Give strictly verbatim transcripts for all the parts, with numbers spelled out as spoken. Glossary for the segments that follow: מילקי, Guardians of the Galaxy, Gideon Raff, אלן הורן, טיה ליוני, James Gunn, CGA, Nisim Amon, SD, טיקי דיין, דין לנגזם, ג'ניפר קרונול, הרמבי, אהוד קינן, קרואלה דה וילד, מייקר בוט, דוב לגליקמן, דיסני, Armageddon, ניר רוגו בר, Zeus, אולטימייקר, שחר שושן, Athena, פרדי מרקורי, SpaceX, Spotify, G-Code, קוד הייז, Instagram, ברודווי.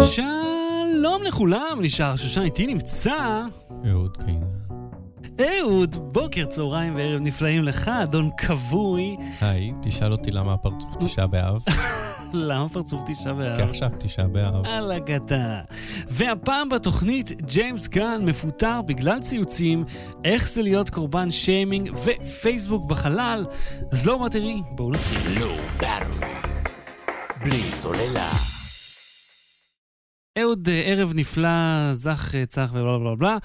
שלום לכולם, נשאר שושן, איתי נמצא אהוד קינן. אהוד, בוקר, צהריים וערב נפלאים לך, אדון כבוי. היי, תשאל אותי למה הפרצוף תשעה באב. למה פרצוף תשעה באב? כי עכשיו תשעה באב. על הגדה. והפעם בתוכנית, ג'יימס גן מפוטר בגלל ציוצים, איך זה להיות קורבן שיימינג ופייסבוק בחלל. אז לא מטרי, בואו נתחיל. לא ברמה, בלי סוללה. אהוד, ערב נפלא, זך, צח ובלה בלה בלה,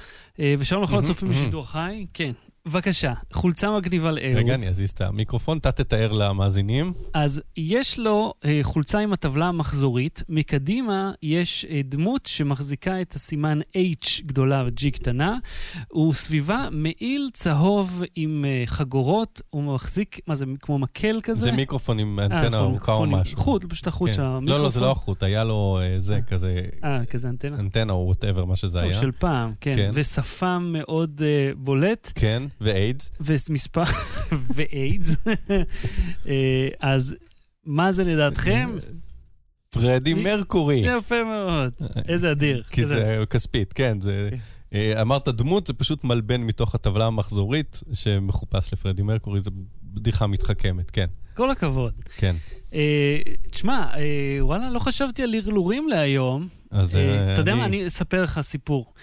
ושלום לכל הצופים בשידור חי. כן, בבקשה, חולצה מגניבה לאהוד. רגע, אני אזיז את המיקרופון, אתה תתאר למאזינים. אז יש לו חולצה עם הטבלה המחזורית, מקדימה יש דמות שמחזיקה את הסימן H גדולה ו-G קטנה, הוא סביבה מעיל צהוב עם חגורות, הוא מחזיק, מה זה, כמו מקל כזה? זה מיקרופון עם אנטנה ארוכה או משהו. חוט, פשוט החוט של המיקרופון. לא, לא, זה לא החוט, היה לו זה כזה... אה, כזה אנטנה? אנטנה או whatever, מה שזה היה. של פעם, כן. ושפם מאוד בולט. כן. ואיידס. ומספר, ואיידס. אז מה זה לדעתכם? פרדי מרקורי. יפה מאוד. איזה אדיר. כי זה כספית, כן. אמרת דמות, זה פשוט מלבן מתוך הטבלה המחזורית שמחופש לפרדי מרקורי, זה בדיחה מתחכמת, כן. כל הכבוד. כן. תשמע, וואלה, לא חשבתי על הרלורים להיום. אתה יודע מה, אני אספר לך סיפור.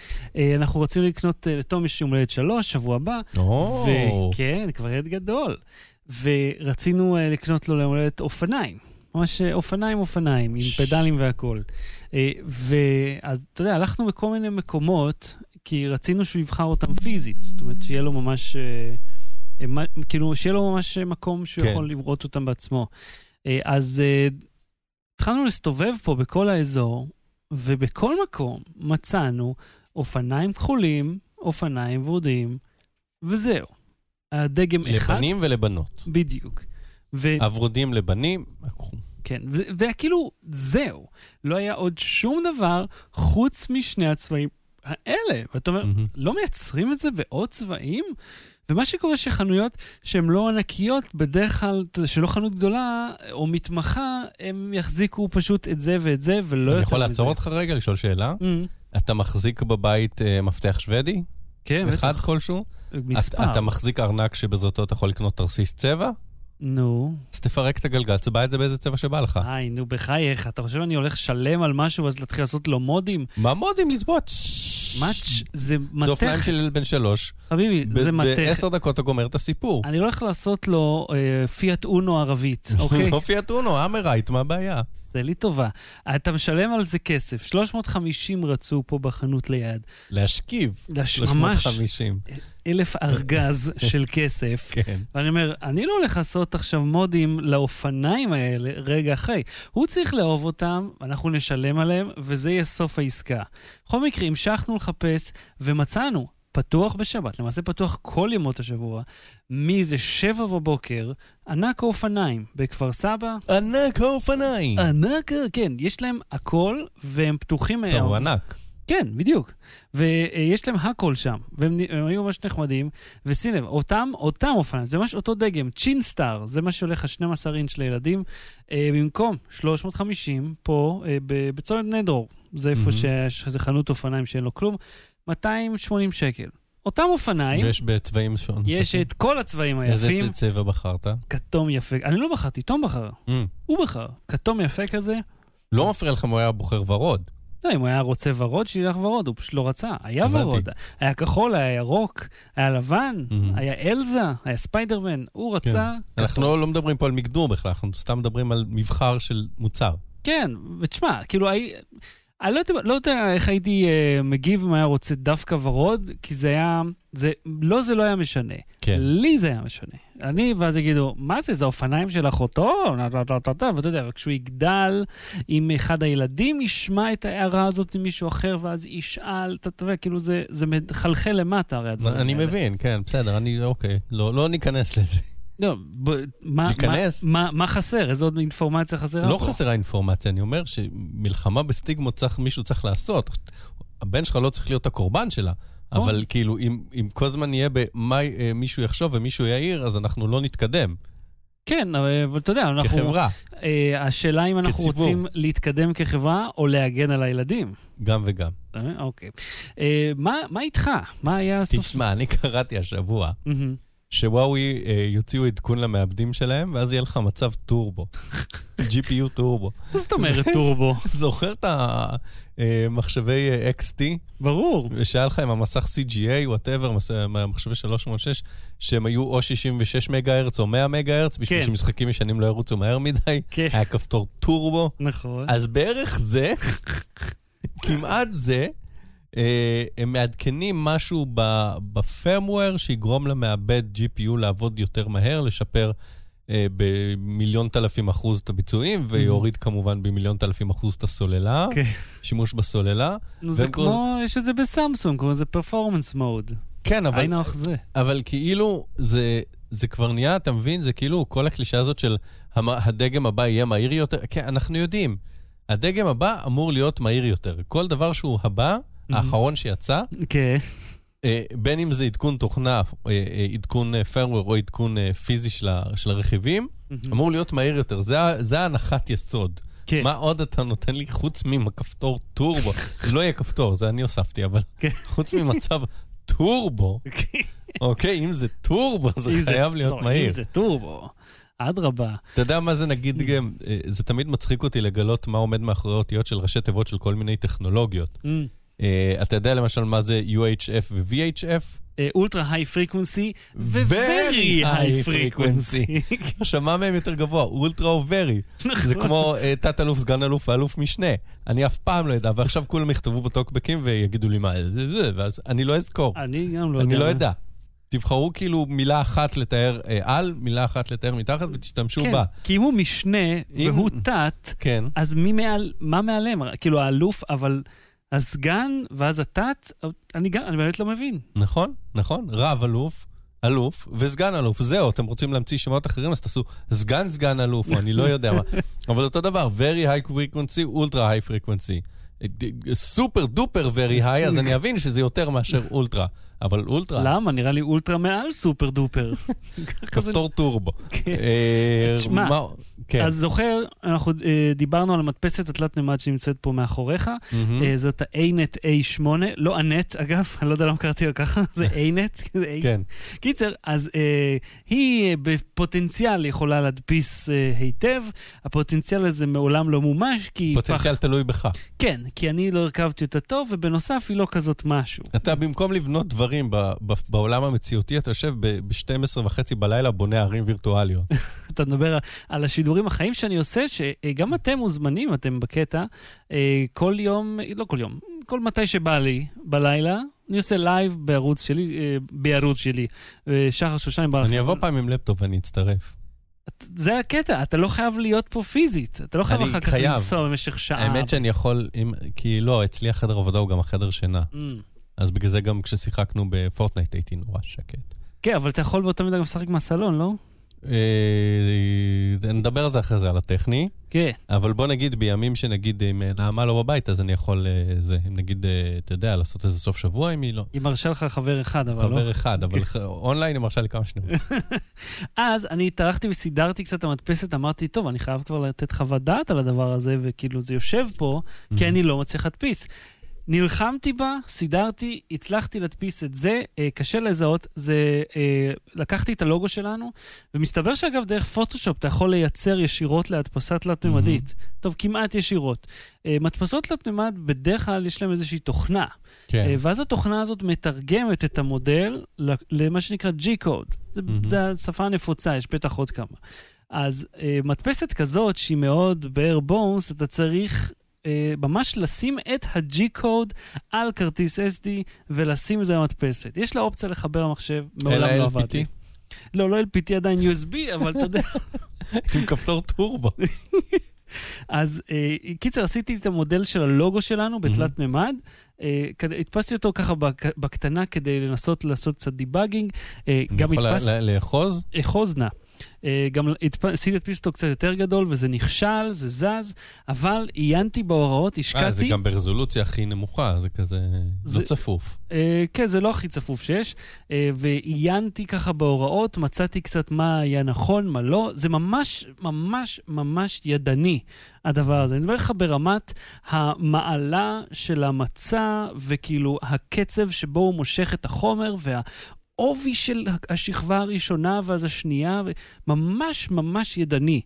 אנחנו רוצים לקנות לתום יש יום הולדת שלוש, שבוע הבא. וכן, כבר ילד גדול. ורצינו לקנות לו ליום הולדת אופניים. ממש אופניים, אופניים, עם פדלים והכל. ואז, אתה יודע, הלכנו בכל מיני מקומות, כי רצינו שהוא יבחר אותם פיזית. זאת אומרת, שיהיה לו ממש... כאילו, שיהיה לו ממש מקום שהוא יכול לראות אותם בעצמו. אז התחלנו להסתובב פה בכל האזור, ובכל מקום מצאנו אופניים כחולים, אופניים ורודים, וזהו. הדגם אחד... לבנים ולבנות. בדיוק. עברודים לבנים. כן, וכאילו זהו. לא היה עוד שום דבר חוץ משני הצבעים האלה. ואתה אומר, לא מייצרים את זה בעוד צבעים? ומה שקורה שחנויות שהן לא ענקיות, בדרך כלל, שלא חנות גדולה או מתמחה, הם יחזיקו פשוט את זה ואת זה, ולא יותר מזה. אני יכול לעצור אותך רגע, לשאול שאלה? אתה מחזיק בבית מפתח שוודי? כן, בטח. אחד כלשהו? מספר. אתה מחזיק ארנק שבזאתו אתה יכול לקנות תרסיס צבע? נו. אז תפרק את הגלגל, צבע את זה באיזה צבע שבא לך. היי, נו, בחייך. אתה חושב שאני הולך שלם על משהו, ואז להתחיל לעשות לו מודים? מה מודים? לצבות? מאץ' זה מתח. זה אופניים של בן שלוש. חביבי, זה מתח. בעשר דקות אתה גומר את הסיפור. אני לא הולך לעשות לו פיאט אונו ערבית, אוקיי? לא פיאט אונו, אמרייט, מה הבעיה? זה לי טובה. אתה משלם על זה כסף. שלוש מאות וחמישים רצו פה בחנות ליד. להשכיב. שלוש מאות וחמישים. אלף ארגז של כסף. כן. ואני אומר, אני לא הולך לעשות עכשיו מודים לאופניים האלה רגע אחרי. הוא צריך לאהוב אותם, אנחנו נשלם עליהם, וזה יהיה סוף העסקה. בכל מקרה, המשכנו לחפש, ומצאנו, פתוח בשבת, למעשה פתוח כל ימות השבוע, מזה שבע בבוקר, ענק האופניים, בכפר סבא. ענק האופניים. ענק, כן, יש להם הכל, והם פתוחים מהם. טוב, ענק. כן, בדיוק. ויש להם הכל שם, והם היו ממש נחמדים, ושינים, אותם, אותם אופניים, זה ממש אותו דגם, צ'ינסטאר, זה מה שהולך ה-שנים עשר אינץ' לילדים, במקום שלוש מאות וחמישים פה, בצומת בני דרור, זה איפה שזה חנות אופניים שאין לו כלום, מאתיים ושמונים שקל. אותם אופניים... ויש בצבעים שונים. יש את כל הצבעים היפים. איזה צבע בחרת? כתום יפה. אני לא בחרתי, תום בחר. הוא בחר. כתום יפה כזה. לא מפריע לך אם הוא היה בוחר ורוד. לא, אם הוא היה רוצה ורוד, שילך ורוד. הוא פשוט לא רצה. היה ורוד. היה כחול, היה ירוק, היה לבן, היה אלזה, היה ספיידרמן. הוא רצה... אנחנו לא מדברים פה על מגדור בכלל, אנחנו סתם מדברים על מבחר של מוצר. כן, ותשמע, כאילו... אני לא יודע איך הייתי מגיב אם היה רוצה דווקא ורוד, כי זה היה, לא זה לא היה משנה. לי זה היה משנה. אני, ואז יגידו, מה זה, זה אופניים של אחותו? ואתה יודע, כשהוא יגדל, אם אחד הילדים ישמע את ההערה הזאת עם מישהו אחר, ואז ישאל, אתה יודע, כאילו זה מחלחל למטה הרי. אני מבין, כן, בסדר, אני, אוקיי, לא ניכנס לזה. לא, מה חסר? איזו עוד אינפורמציה חסרה? לא חסרה אינפורמציה, אני אומר שמלחמה בסטיגמות מישהו צריך לעשות. הבן שלך לא צריך להיות הקורבן שלה, אבל כאילו אם כל הזמן יהיה במה מישהו יחשוב ומישהו יעיר, אז אנחנו לא נתקדם. כן, אבל אתה יודע, אנחנו... כחברה. השאלה אם אנחנו רוצים להתקדם כחברה, או להגן על הילדים. גם וגם. אוקיי. מה איתך? מה היה הסוף? תשמע, אני קראתי השבוע, שוואוי יוציאו עדכון למעבדים שלהם, ואז יהיה לך מצב טורבו. ג'י פי יו טורבו. זאת אומרת טורבו. זוכר את המחשבי אקס טי? ברור. ושאל לך עם המסך סי ג'י איי, whatever, המחשבי שלוש מאות ושש, שהם היו או שישים ושש מגה הרץ או מאה מגה הרץ, בשביל שמשחקים משנים לא ירוצו מהר מדי. היה כפתור טורבו. נכון. אז בערך זה, כמעט זה, הם מעדכנים משהו בפרמוור שיגרום למעבד ג'י פי יו לעבוד יותר מהר, לשפר במיליון תלפים אחוז את הביצועים, ויוריד כמובן במיליון תלפים אחוז את הסוללה, שימוש בסוללה. זה כמו, יש את זה בסמסונג, כמו זה פרפורמנס מוד. כן, אבל כאילו זה כבר נהיה, אתה מבין, זה כאילו כל הקלישה הזאת של הדגם הבא יהיה מהיר יותר, כן, אנחנו יודעים, הדגם הבא אמור להיות מהיר יותר. כל דבר שהוא הבא, האחרון שיצא, בין אם זה עדכון תוכנה, עדכון פירמוור או עדכון פיזי של הרכיבים, אמור להיות מהיר יותר. זה ההנחת יסוד. מה עוד אתה נותן לי חוץ מכפתור טורבו? זה לא יהיה כפתור, זה אני הוספתי, אבל חוץ ממצב טורבו, אוקיי, אם זה טורבו, זה חייב להיות מהיר. אם זה טורבו. עד רבה. אתה יודע מה זה נגיד גם, זה תמיד מצחיק אותי לגלות מה עומד מאחורי אותיות של ראשי תיבות של כל מיני טכנולוגיות. אתה יודע למשל מה זה יו אייץ' אף ו-וי אייץ' אף? אולטרה היי פריקוונסי ו-Very היי פריקוונסי. שמה מהם יותר גבוה, אולטרה או Very. זה כמו תת אלוף, סגן אלוף ואלוף משנה. אני אף פעם לא יודע, ועכשיו כולם יכתבו בטוקבקים ויגידו לי מה זה זה, ואז אני לא אזכור. אני גם לא יודע. אני לא יודע. תבחרו כאילו מילה אחת לתאר על, מילה אחת לתאר מתחת, ותשתמשו בה. כי אם הוא משנה, והוא תת, אז מה מעליהם? כאילו האלוף, אבל הסגן, ואז התת, אני באמת לא מבין. נכון, נכון. רב אלוף, אלוף, וסגן אלוף. זהו, אתם רוצים להמציא שמות אחרים, אז תעשו סגן סגן אלוף, אני לא יודע מה. אבל אותו דבר, very high frequency, ultra high frequency. סופר דופר very high, אז אני אבין שזה יותר מאשר אולטרה. אבל אולטרה... למה? נראה לי אולטרה מעל סופר דופר. כפתור טורבו. תשמע, אז זוכר, אנחנו דיברנו על המדפסת התלת ממד שנמצאת פה מאחוריך, זאת האנט איי שמונה, לא אנט, אגב, אני לא יודע למה קראתי על ככה, זה אנט. כן. קיצר, אז היא בפוטנציאל יכולה להדפיס היטב, הפוטנציאל הזה מעולם לא מומש, כי... פוטנציאל תלוי בך. כן, כי אני לא הרכבתי אותה טוב, ובנוסף היא לא כזאת משהו. אתה במקום לבנות דבר בעולם המציאותי, אתה יושב ב-שתים עשרה וחצי בלילה בונה ערים וירטואליות. אתה מדבר על השידורים החיים שאני עושה, שגם אתם מוזמנים, אתם בקטע, כל יום, לא כל יום, כל מתי שבא לי בלילה, אני עושה לייב בערוץ שלי, בערוץ שלי, שחר שושנים. אני אבוא פעם עם לפטופ ואני אצטרף. זה הקטע, אתה לא חייב להיות פה פיזית, אתה לא חייב אחר כך לנסוע במשך שעה. האמת שאני יכול, כי לא, אצלי החדר עבודה הוא גם החדר שינה. אז בגלל זה גם כששיחקנו בפורטנייט הייתי נורא שקט. כן, אבל אתה יכול באותה מידה גם לשחק מהסלון, לא? נדבר על זה אחרי זה, על הטכני. כן. אבל בוא נגיד בימים שנגיד אם נעמה לא בבית, אז אני יכול, אם נגיד, אתה יודע, לעשות איזה סוף שבוע, אם היא לא. היא מרשה לך חבר אחד, אבל לא. חבר אחד, אבל אונליין היא מרשה לי כמה שניות. אז אני התארחתי וסידרתי קצת המדפסת, אמרתי, טוב, אני חייב כבר לתת חוות דעת על הדבר הזה, וכאילו זה יושב פה, כי אני לא מצליח להדפיס. נלחמתי בה, סידרתי, הצלחתי להדפיס את זה, אה, קשה לזהות, זה, אה, לקחתי את הלוגו שלנו, ומסתבר שאגב דרך פוטושופ אתה יכול לייצר ישירות להדפסה תלת-ממדית. Mm-hmm. טוב, כמעט ישירות. אה, מדפסות תלת-ממד בדרך כלל יש להם איזושהי תוכנה, כן. אה, ואז התוכנה הזאת מתרגמת את המודל למה שנקרא G-Code. זה, mm-hmm. זה השפה הנפוצה, יש בטח עוד כמה. אז אה, מדפסת כזאת שהיא מאוד bare bones, אתה צריך... ממש לשים את ה-G-Code על כרטיס אס די ולשים את זה במדפסת. יש לה אופציה לחבר המחשב, מעולם לא עבדתי. לא, לא אל פי טי עדיין יו אס בי, אבל אתה יודע. עם כפתור טורבו. אז קיצר, עשיתי את המודל של הלוגו שלנו בתלת ממד, הדפסתי אותו ככה בקטנה כדי לנסות לעשות קצת דיבאגינג. אני יכול לאחוז? אחוז נא. גם עשיתי את פיסטו קצת יותר גדול, וזה נכשל, זה זז, אבל עיינתי בהוראות, השקעתי... אה, זה גם ברזולוציה הכי נמוכה, זה כזה לא צפוף. כן, זה לא הכי צפוף שיש, ועיינתי ככה בהוראות, מצאתי קצת מה היה נכון, מה לא, זה ממש, ממש, ממש ידני, הדבר הזה. אני מדבר לך ברמת המעלה של המצע, וכאילו הקצב שבו הוא מושך את החומר, וה... עובי של השכבה הראשונה ואז השנייה, ממש ממש ידני,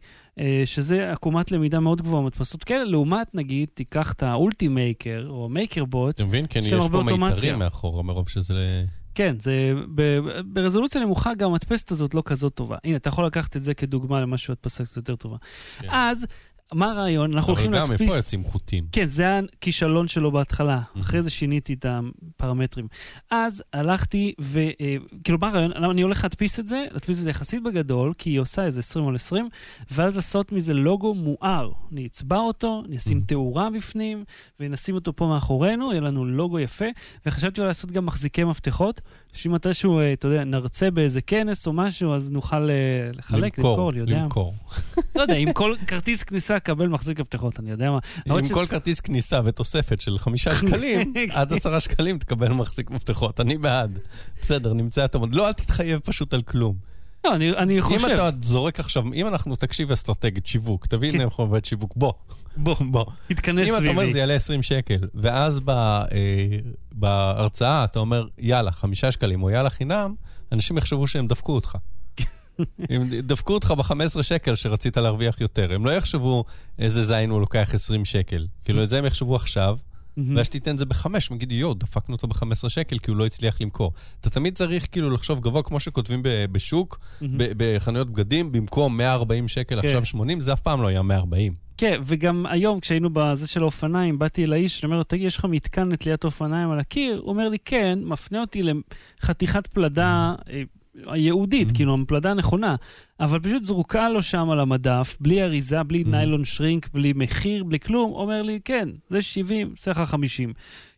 שזה עקומת למידה מאוד גבוהה, מדפסות כאלה, לעומת נגיד, תיקח את האולטימייקר או מייקר בוט, אתה מבין? כן, יש פה מיתרים מאחור, מרוב שזה... כן, זה, ב, ברזולוציה נמוכה גם המדפסת הזאת לא כזאת טובה. הנה, אתה יכול לקחת את זה כדוגמה למשהו הדפסה קצת יותר טובה. כן. אז... מה הרעיון? אנחנו הולכים להדפיס... הרי גם מפה יוצאים חוטים. כן, זה היה כישלון שלו בהתחלה. אחרי זה שיניתי את הפרמטרים. אז הלכתי ו... כאילו, מה הרעיון? אני הולך להדפיס את זה, להדפיס את זה יחסית בגדול, כי היא עושה איזה עשרים על עשרים, ואז לעשות מזה לוגו מואר. אני אצבע אותו, אני אשים תאורה בפנים, ונשים אותו פה מאחורינו, יהיה לנו לוגו יפה, וחשבתי אולי לעשות גם מחזיקי מפתחות, שמתישהו, אתה יודע, נרצה באיזה כנס או משהו, אז נוכל לחלק, למכור, למכור. לא יודע, עם כל כרטיס כניסה קבל מחזיק הבטחות, אני יודע מה. עם כל כרטיס כניסה ותוספת של חמישה שקלים, עד עשרה שקלים תקבל מחזיק מבטחות, אני בעד. בסדר, נמצא את המוד. לא, אל תתחייב פשוט על כלום. לא, אני, אני חושב... אם אתה זורק עכשיו, אם אנחנו תקשיב אסטרטגית שיווק, תביא כן. אנחנו עובד שיווק, בוא. בוא, בוא. התכנס אם סביבי. אתה אומר, זה יעלה עשרים שקל, ואז ב, אה, בהרצאה אתה אומר, יאללה, חמישה שקלים, או יאללה חינם, אנשים יחשבו שהם דפקו אותך. הם דפקו אותך ב-חמישה עשר שקל שרצית להרוויח יותר. הם לא יחשבו איזה זין הוא לוקח עשרים שקל. כאילו, את זה הם יחשבו עכשיו, ואז תיתן זה בחמש, מגיד, יו, דפקנו אותו ב-חמישה עשר שקל, כי הוא לא הצליח למכור. אתה תמיד צריך כאילו לחשוב גבוה, כמו שכותבים בשוק, בחנויות בגדים, במקום מאה וארבעים שקל, עכשיו שמונים, זה אף פעם לא היה מאה וארבעים. כן, וגם היום, כשהיינו בזה של האופניים, באתי אל האיש, אני אומר לו, תגיד, יש לך מתקן לתליית אופניים על הקיר? הוא אומר לי, כן, מפנה אותי לחתיכת פלדה היהודית, כאילו, הפלדה הנכונה. אבל פשוט זרוקה לו שם על המדף, בלי אריזה, בלי ניילון שרינק, בלי מחיר, בלי כלום, אומר לי, כן, זה שבעים, סך חמישים.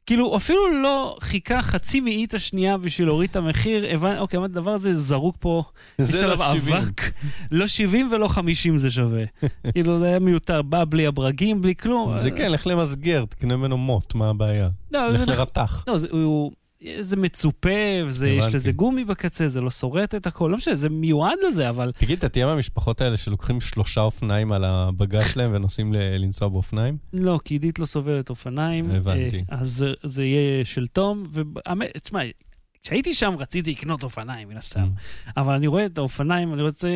כאילו, אפילו לא חיכה חצי מאית השנייה בשביל להוריד את המחיר, אוקיי, מה הדבר הזה זרוק פה, יש עליו אבק, לא שבעים ולא חמישים זה שווה. כאילו, זה היה מיותר, בא בלי הברגים, בלי כלום. זה כן, לך למסגר, תקנה ממנו מוט, מה הבעיה? לך לרתח. לא, הוא... זה מצופה, יש לזה גומי בקצה, זה לא שורט את הכל, לא משנה, זה מיועד לזה, אבל... תגיד, אתה תהיה מהמשפחות האלה שלוקחים שלושה אופניים על הבגש שלהם ונוסעים לנסוע באופניים? לא, כי עידית לא סובלת אופניים. הבנתי. אז זה יהיה של תום, ותשמע, כשהייתי שם רציתי לקנות אופניים, מן הסתם, אבל אני רואה את האופניים, אני רוצה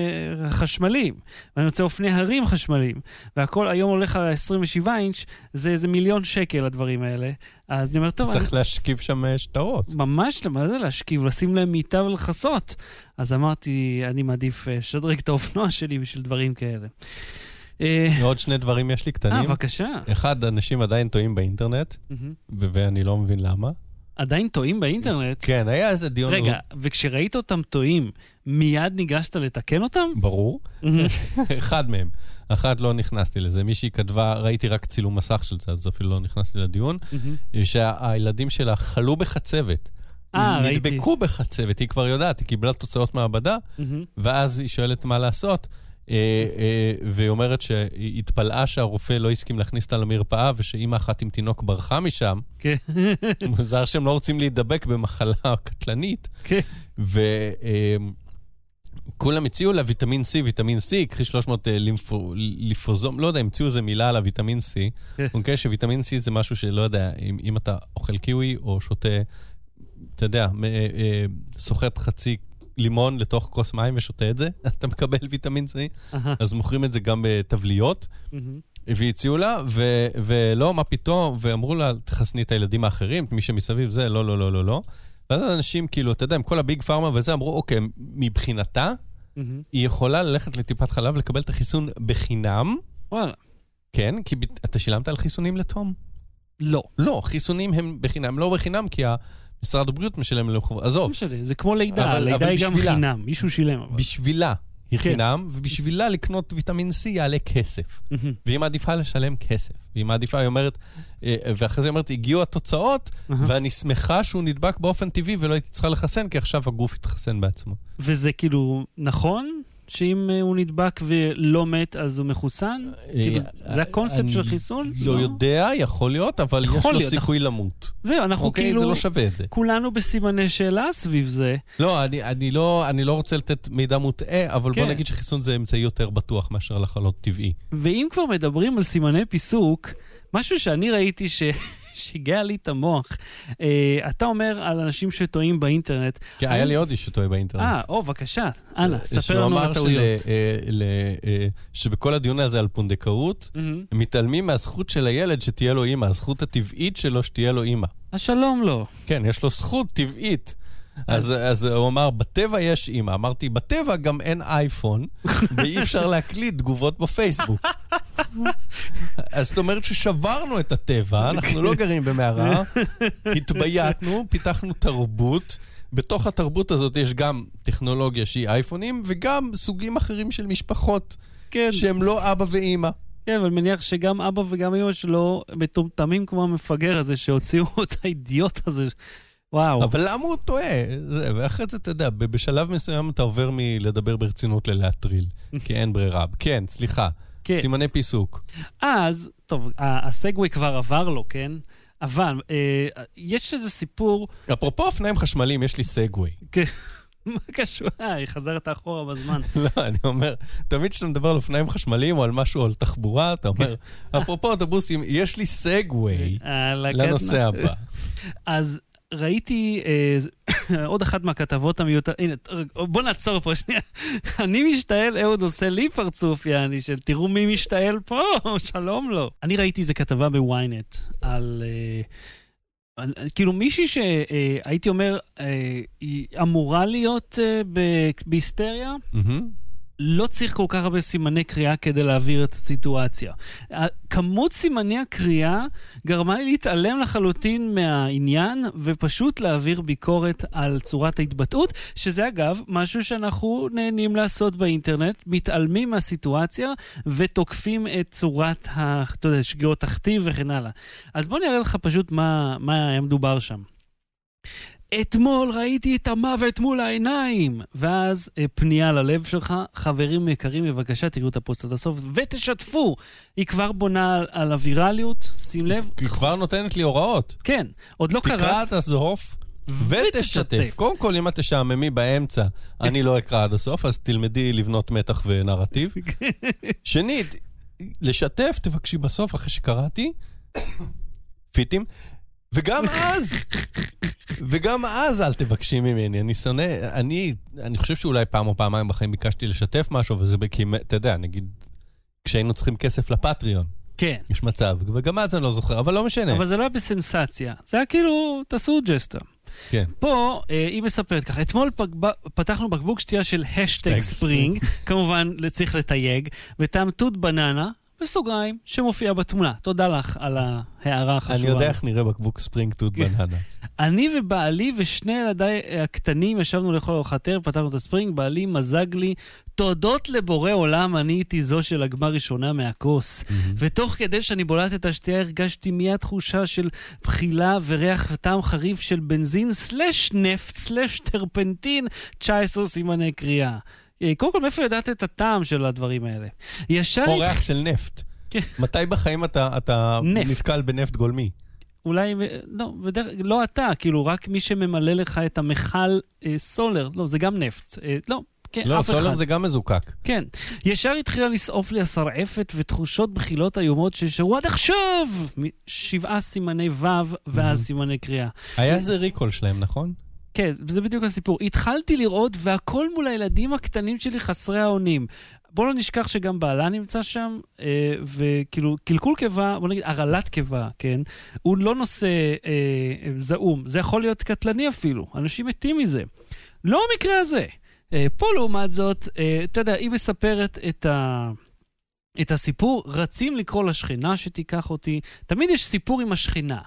חשמליים, ואני רוצה אופני הרים חשמליים, והכל היום הולך על עשרים ושבעה אינץ', זה איזה מיליון שקל הדברים האלה, אז אני אומר, טוב... צריך להשכיב שם שטרות. ממש, מה זה להשכיב? לשים להם מיטה ולחסות. אז אמרתי, אני מעדיף שדרג את האופנוע שלי בשביל דברים כאלה. עוד שני דברים יש לי קטנים. אה, בבקשה. אחד, אנשים עדיין טועים באינטרנט, ואני לא מבין למה. עדיין טועים באינטרנט? כן, היה איזה דיון... רגע, וכשראית אותם טועים, מיד ניגשת לתקן אותם? ברור. אחד מהם. אחת לא נכנסתי לזה. מישהי כתבה, ראיתי רק צילום מסך של זה, אז אפילו לא נכנסתי לדיון, שהילדים שלה חלו בחצבת. נדבקו בחצבת, היא כבר יודעת, היא קיבלה תוצאות מעבדה, ואז היא שואלת מה לעשות, והיא אומרת שהיא התפלאה שהרופא לא הסכים להכניס אותה למרפאה, ושאמא אחת עם תינוק ברחה משם. כן. מוזר שהם לא רוצים להידבק במחלה קטלנית. כן. וכולם הציעו לה ויטמין C, ויטמין C, קחי שלוש מאות ליפוזום, לא יודע, המציאו איזה מילה על הויטמין C. אוקיי, שוויטמין C זה משהו שלא יודע, אם אתה אוכל קיווי או שותה, אתה יודע, סוחט חצי לימון לתוך כוס מים ושותה את זה, אתה מקבל ויטמין C, אז מוכרים את זה גם בטבליות, והציעו לה, ולא, מה פתאום, ואמרו לה, תחסני את הילדים האחרים, מי שמסביב זה, לא, לא, לא, לא. ואז אנשים, כאילו, אתה יודע, עם כל הביג פארמה וזה, אמרו, אוקיי, מבחינתה, היא יכולה ללכת לטיפת חלב, לקבל את החיסון בחינם. וואלה. כן, כי אתה שילמת על חיסונים לתום? לא. לא, חיסונים הם בחינם, לא בחינם, כי ה... משרד הבריאות משלם לו חובה, עזוב. זה כמו לידה, לידה היא גם חינם, מישהו שילם. בשבילה היא חינם, ובשבילה לקנות ויטמין C יעלה כסף. והיא מעדיפה לשלם כסף. והיא מעדיפה, היא אומרת, ואחרי זה היא אומרת, הגיעו התוצאות, ואני שמחה שהוא נדבק באופן טבעי, ולא הייתי צריכה לחסן, כי עכשיו הגוף יתחסן בעצמו. וזה כאילו נכון? שאם הוא נדבק ולא מת, אז הוא מחוסן? זה הקונספט של חיסון? לא יודע, יכול להיות, אבל יש לו סיכוי למות. זהו, אנחנו כאילו, כולנו בסימני שאלה סביב זה. לא, אני לא רוצה לתת מידע מוטעה, אבל בוא נגיד שחיסון זה אמצעי יותר בטוח מאשר לחלות טבעי. ואם כבר מדברים על סימני פיסוק, משהו שאני ראיתי ש... שיגע לי את המוח. אתה אומר על אנשים שטועים באינטרנט. כן, היה לי עוד איש שטועה באינטרנט. אה, או, בבקשה. אנא, ספר לנו על הטעויות. שבכל הדיון הזה על פונדקאות, מתעלמים מהזכות של הילד שתהיה לו אימא, הזכות הטבעית שלו שתהיה לו אימא. השלום לו. כן, יש לו זכות טבעית. אז הוא אמר, בטבע יש אימא. אמרתי, בטבע גם אין אייפון, ואי אפשר להקליט תגובות בפייסבוק. אז זאת אומרת ששברנו את הטבע, אנחנו לא גרים במערה, התבייתנו, פיתחנו תרבות, בתוך התרבות הזאת יש גם טכנולוגיה שהיא אייפונים, וגם סוגים אחרים של משפחות, שהם לא אבא ואימא. כן, אבל מניח שגם אבא וגם אימא שלו מטומטמים כמו המפגר הזה, שהוציאו את האידיוט הזה, וואו. אבל למה הוא טועה? ואחרי זה אתה יודע, בשלב מסוים אתה עובר מלדבר ברצינות ללהטריל, כי אין ברירה. כן, סליחה. כן. סימני פיסוק. אז, טוב, הסגווי כבר עבר לו, כן? אבל, אה, יש איזה סיפור... אפרופו אופניים חשמליים, יש לי סגווי. כן. מה קשור? אה, חזרת אחורה בזמן. לא, אני אומר, תמיד כשאתה מדבר על אופניים חשמליים או על משהו, או על תחבורה, אתה אומר, אפרופו אוטובוסים, יש לי סגווי לנושא הבא. אז... ראיתי עוד אחת מהכתבות המיותר, הנה, בוא נעצור פה שנייה, אני משתעל, אהוד עושה לי פרצוף, יעני, של תראו מי משתעל פה, שלום לו. אני ראיתי איזה כתבה בוויינט, על, כאילו מישהי שהייתי אומר, היא אמורה להיות בהיסטריה, לא צריך כל כך הרבה סימני קריאה כדי להעביר את הסיטואציה. כמות סימני הקריאה גרמה לי להתעלם לחלוטין מהעניין, ופשוט להעביר ביקורת על צורת ההתבטאות, שזה אגב משהו שאנחנו נהנים לעשות באינטרנט, מתעלמים מהסיטואציה, ותוקפים את צורת השגיאות הכתיב וכן הלאה. אז בוא נראה לך פשוט מה, מה היה מדובר שם. אתמול ראיתי את המוות מול העיניים, ואז פנייה ללב שלך, חברים יקרים, בבקשה תראו את הפוסט עד הסוף, ותשתפו. היא כבר בונה על הווירליות, שים לב. היא כבר נותנת לי הוראות. כן, עוד לא קרה. תקרא עד הסוף ותשתף. קודם כל, אם את תשעממי באמצע, אני לא אקרא עד הסוף, אז תלמדי לבנות מתח ונרטיב. שנית, לשתף, תבקשי בסוף, אחרי שקראתי, פיטים, וגם אז... וגם אז אל תבקשים ממני, אני שונא, אני, אני חושב שאולי פעם או פעמיים בחיים ביקשתי לשתף משהו, וזה כי, אתה יודע, נגיד, כשהיינו צריכים כסף לפטריון, כן. יש מצב, וגם אז אני לא זוכר, אבל לא משנה. אבל זה לא היה בסנסציה, זה היה כאילו, תעשו ג'סטה. כן. פה, היא מספרת ככה, אתמול פתחנו בקבוק שתייה של השטג ספרינג, כמובן צריך לתייג, וטעם תות בננה, בסוגריים, שמופיע בתמונה. תודה לך על ההערה החשובה. אני יודע איך נראה בקבוק ספרינג תות בננה. אני ובעלי ושני ילדיי הקטנים ישבנו לאכול ארוחת ערב, פתחנו את הספרינג, בעלי מזג לי, תודות לבורא עולם, אני הייתי זו של הגמר ראשונה מהכוס. ותוך כדי שאני בולעת את השתייה, הרגשתי מיד תחושה של בחילה וריח וטעם חריף של בנזין, סלש נפט, סלש טרפנטין, תשע עשרה סימני קריאה. קודם כל, מאיפה יודעת את הטעם של הדברים האלה? ישר... או ריח של נפט. מתי בחיים אתה נתקל בנפט גולמי? אולי, לא, לא אתה, כאילו, רק מי שממלא לך את המכל סולר, לא, זה גם נפט, לא. לא, סולר זה גם מזוקק. כן. ישר התחילה לסעוף לי השרעפת ותחושות בחילות איומות ששהו עד עכשיו! שבעה סימני וו ואז סימני קריאה. היה זה ריקול שלהם, נכון? כן, זה בדיוק הסיפור. התחלתי לראות, והכל מול הילדים הקטנים שלי חסרי העונים. בוא לא נשכח שגם בעלה נמצא שם, וכאילו, קלקול קיבה, בוא נגיד, הרעלת קיבה, כן? הוא לא נושא אה, זעום. זה יכול להיות קטלני אפילו. אנשים מתים מזה. לא המקרה הזה. אה, פה לעומת זאת, אה, אתה יודע, היא מספרת את ה... את הסיפור, רצים לקרוא לשכנה שתיקח אותי, תמיד יש סיפור עם השכנה,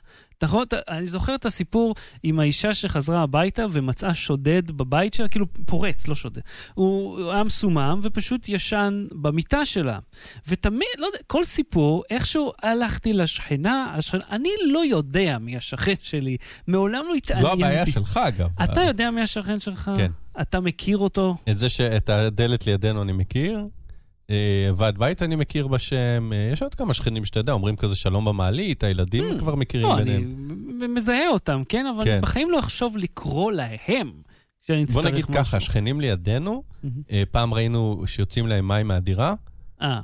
נכון? אני זוכר את הסיפור עם האישה שחזרה הביתה ומצאה שודד בבית שלה, כאילו פורץ, לא שודד, הוא עם סומם ופשוט ישן במיטה שלה, ותמיד, לא יודע, כל סיפור, איכשהו הלכתי לשכנה, השכנה, אני לא יודע מי השכן שלי, מעולם לא התעניינתי. זו הבעיה שלך אגב. אתה יודע מי השכן שלך? כן. אתה מכיר אותו? את זה שאת הדלת לידינו אני מכיר, ועד בית אני מכיר בשם, יש עוד כמה שכנים שאתה יודע, אומרים כזה שלום במעלית, הילדים כבר מכירים ביניהם. אני מזהה אותם, כן? אבל בחיים לא אחשוב לקרוא להם. בוא נגיד ככה, שכנים לידינו, פעם ראינו שיוצאים להם מים מהדירה,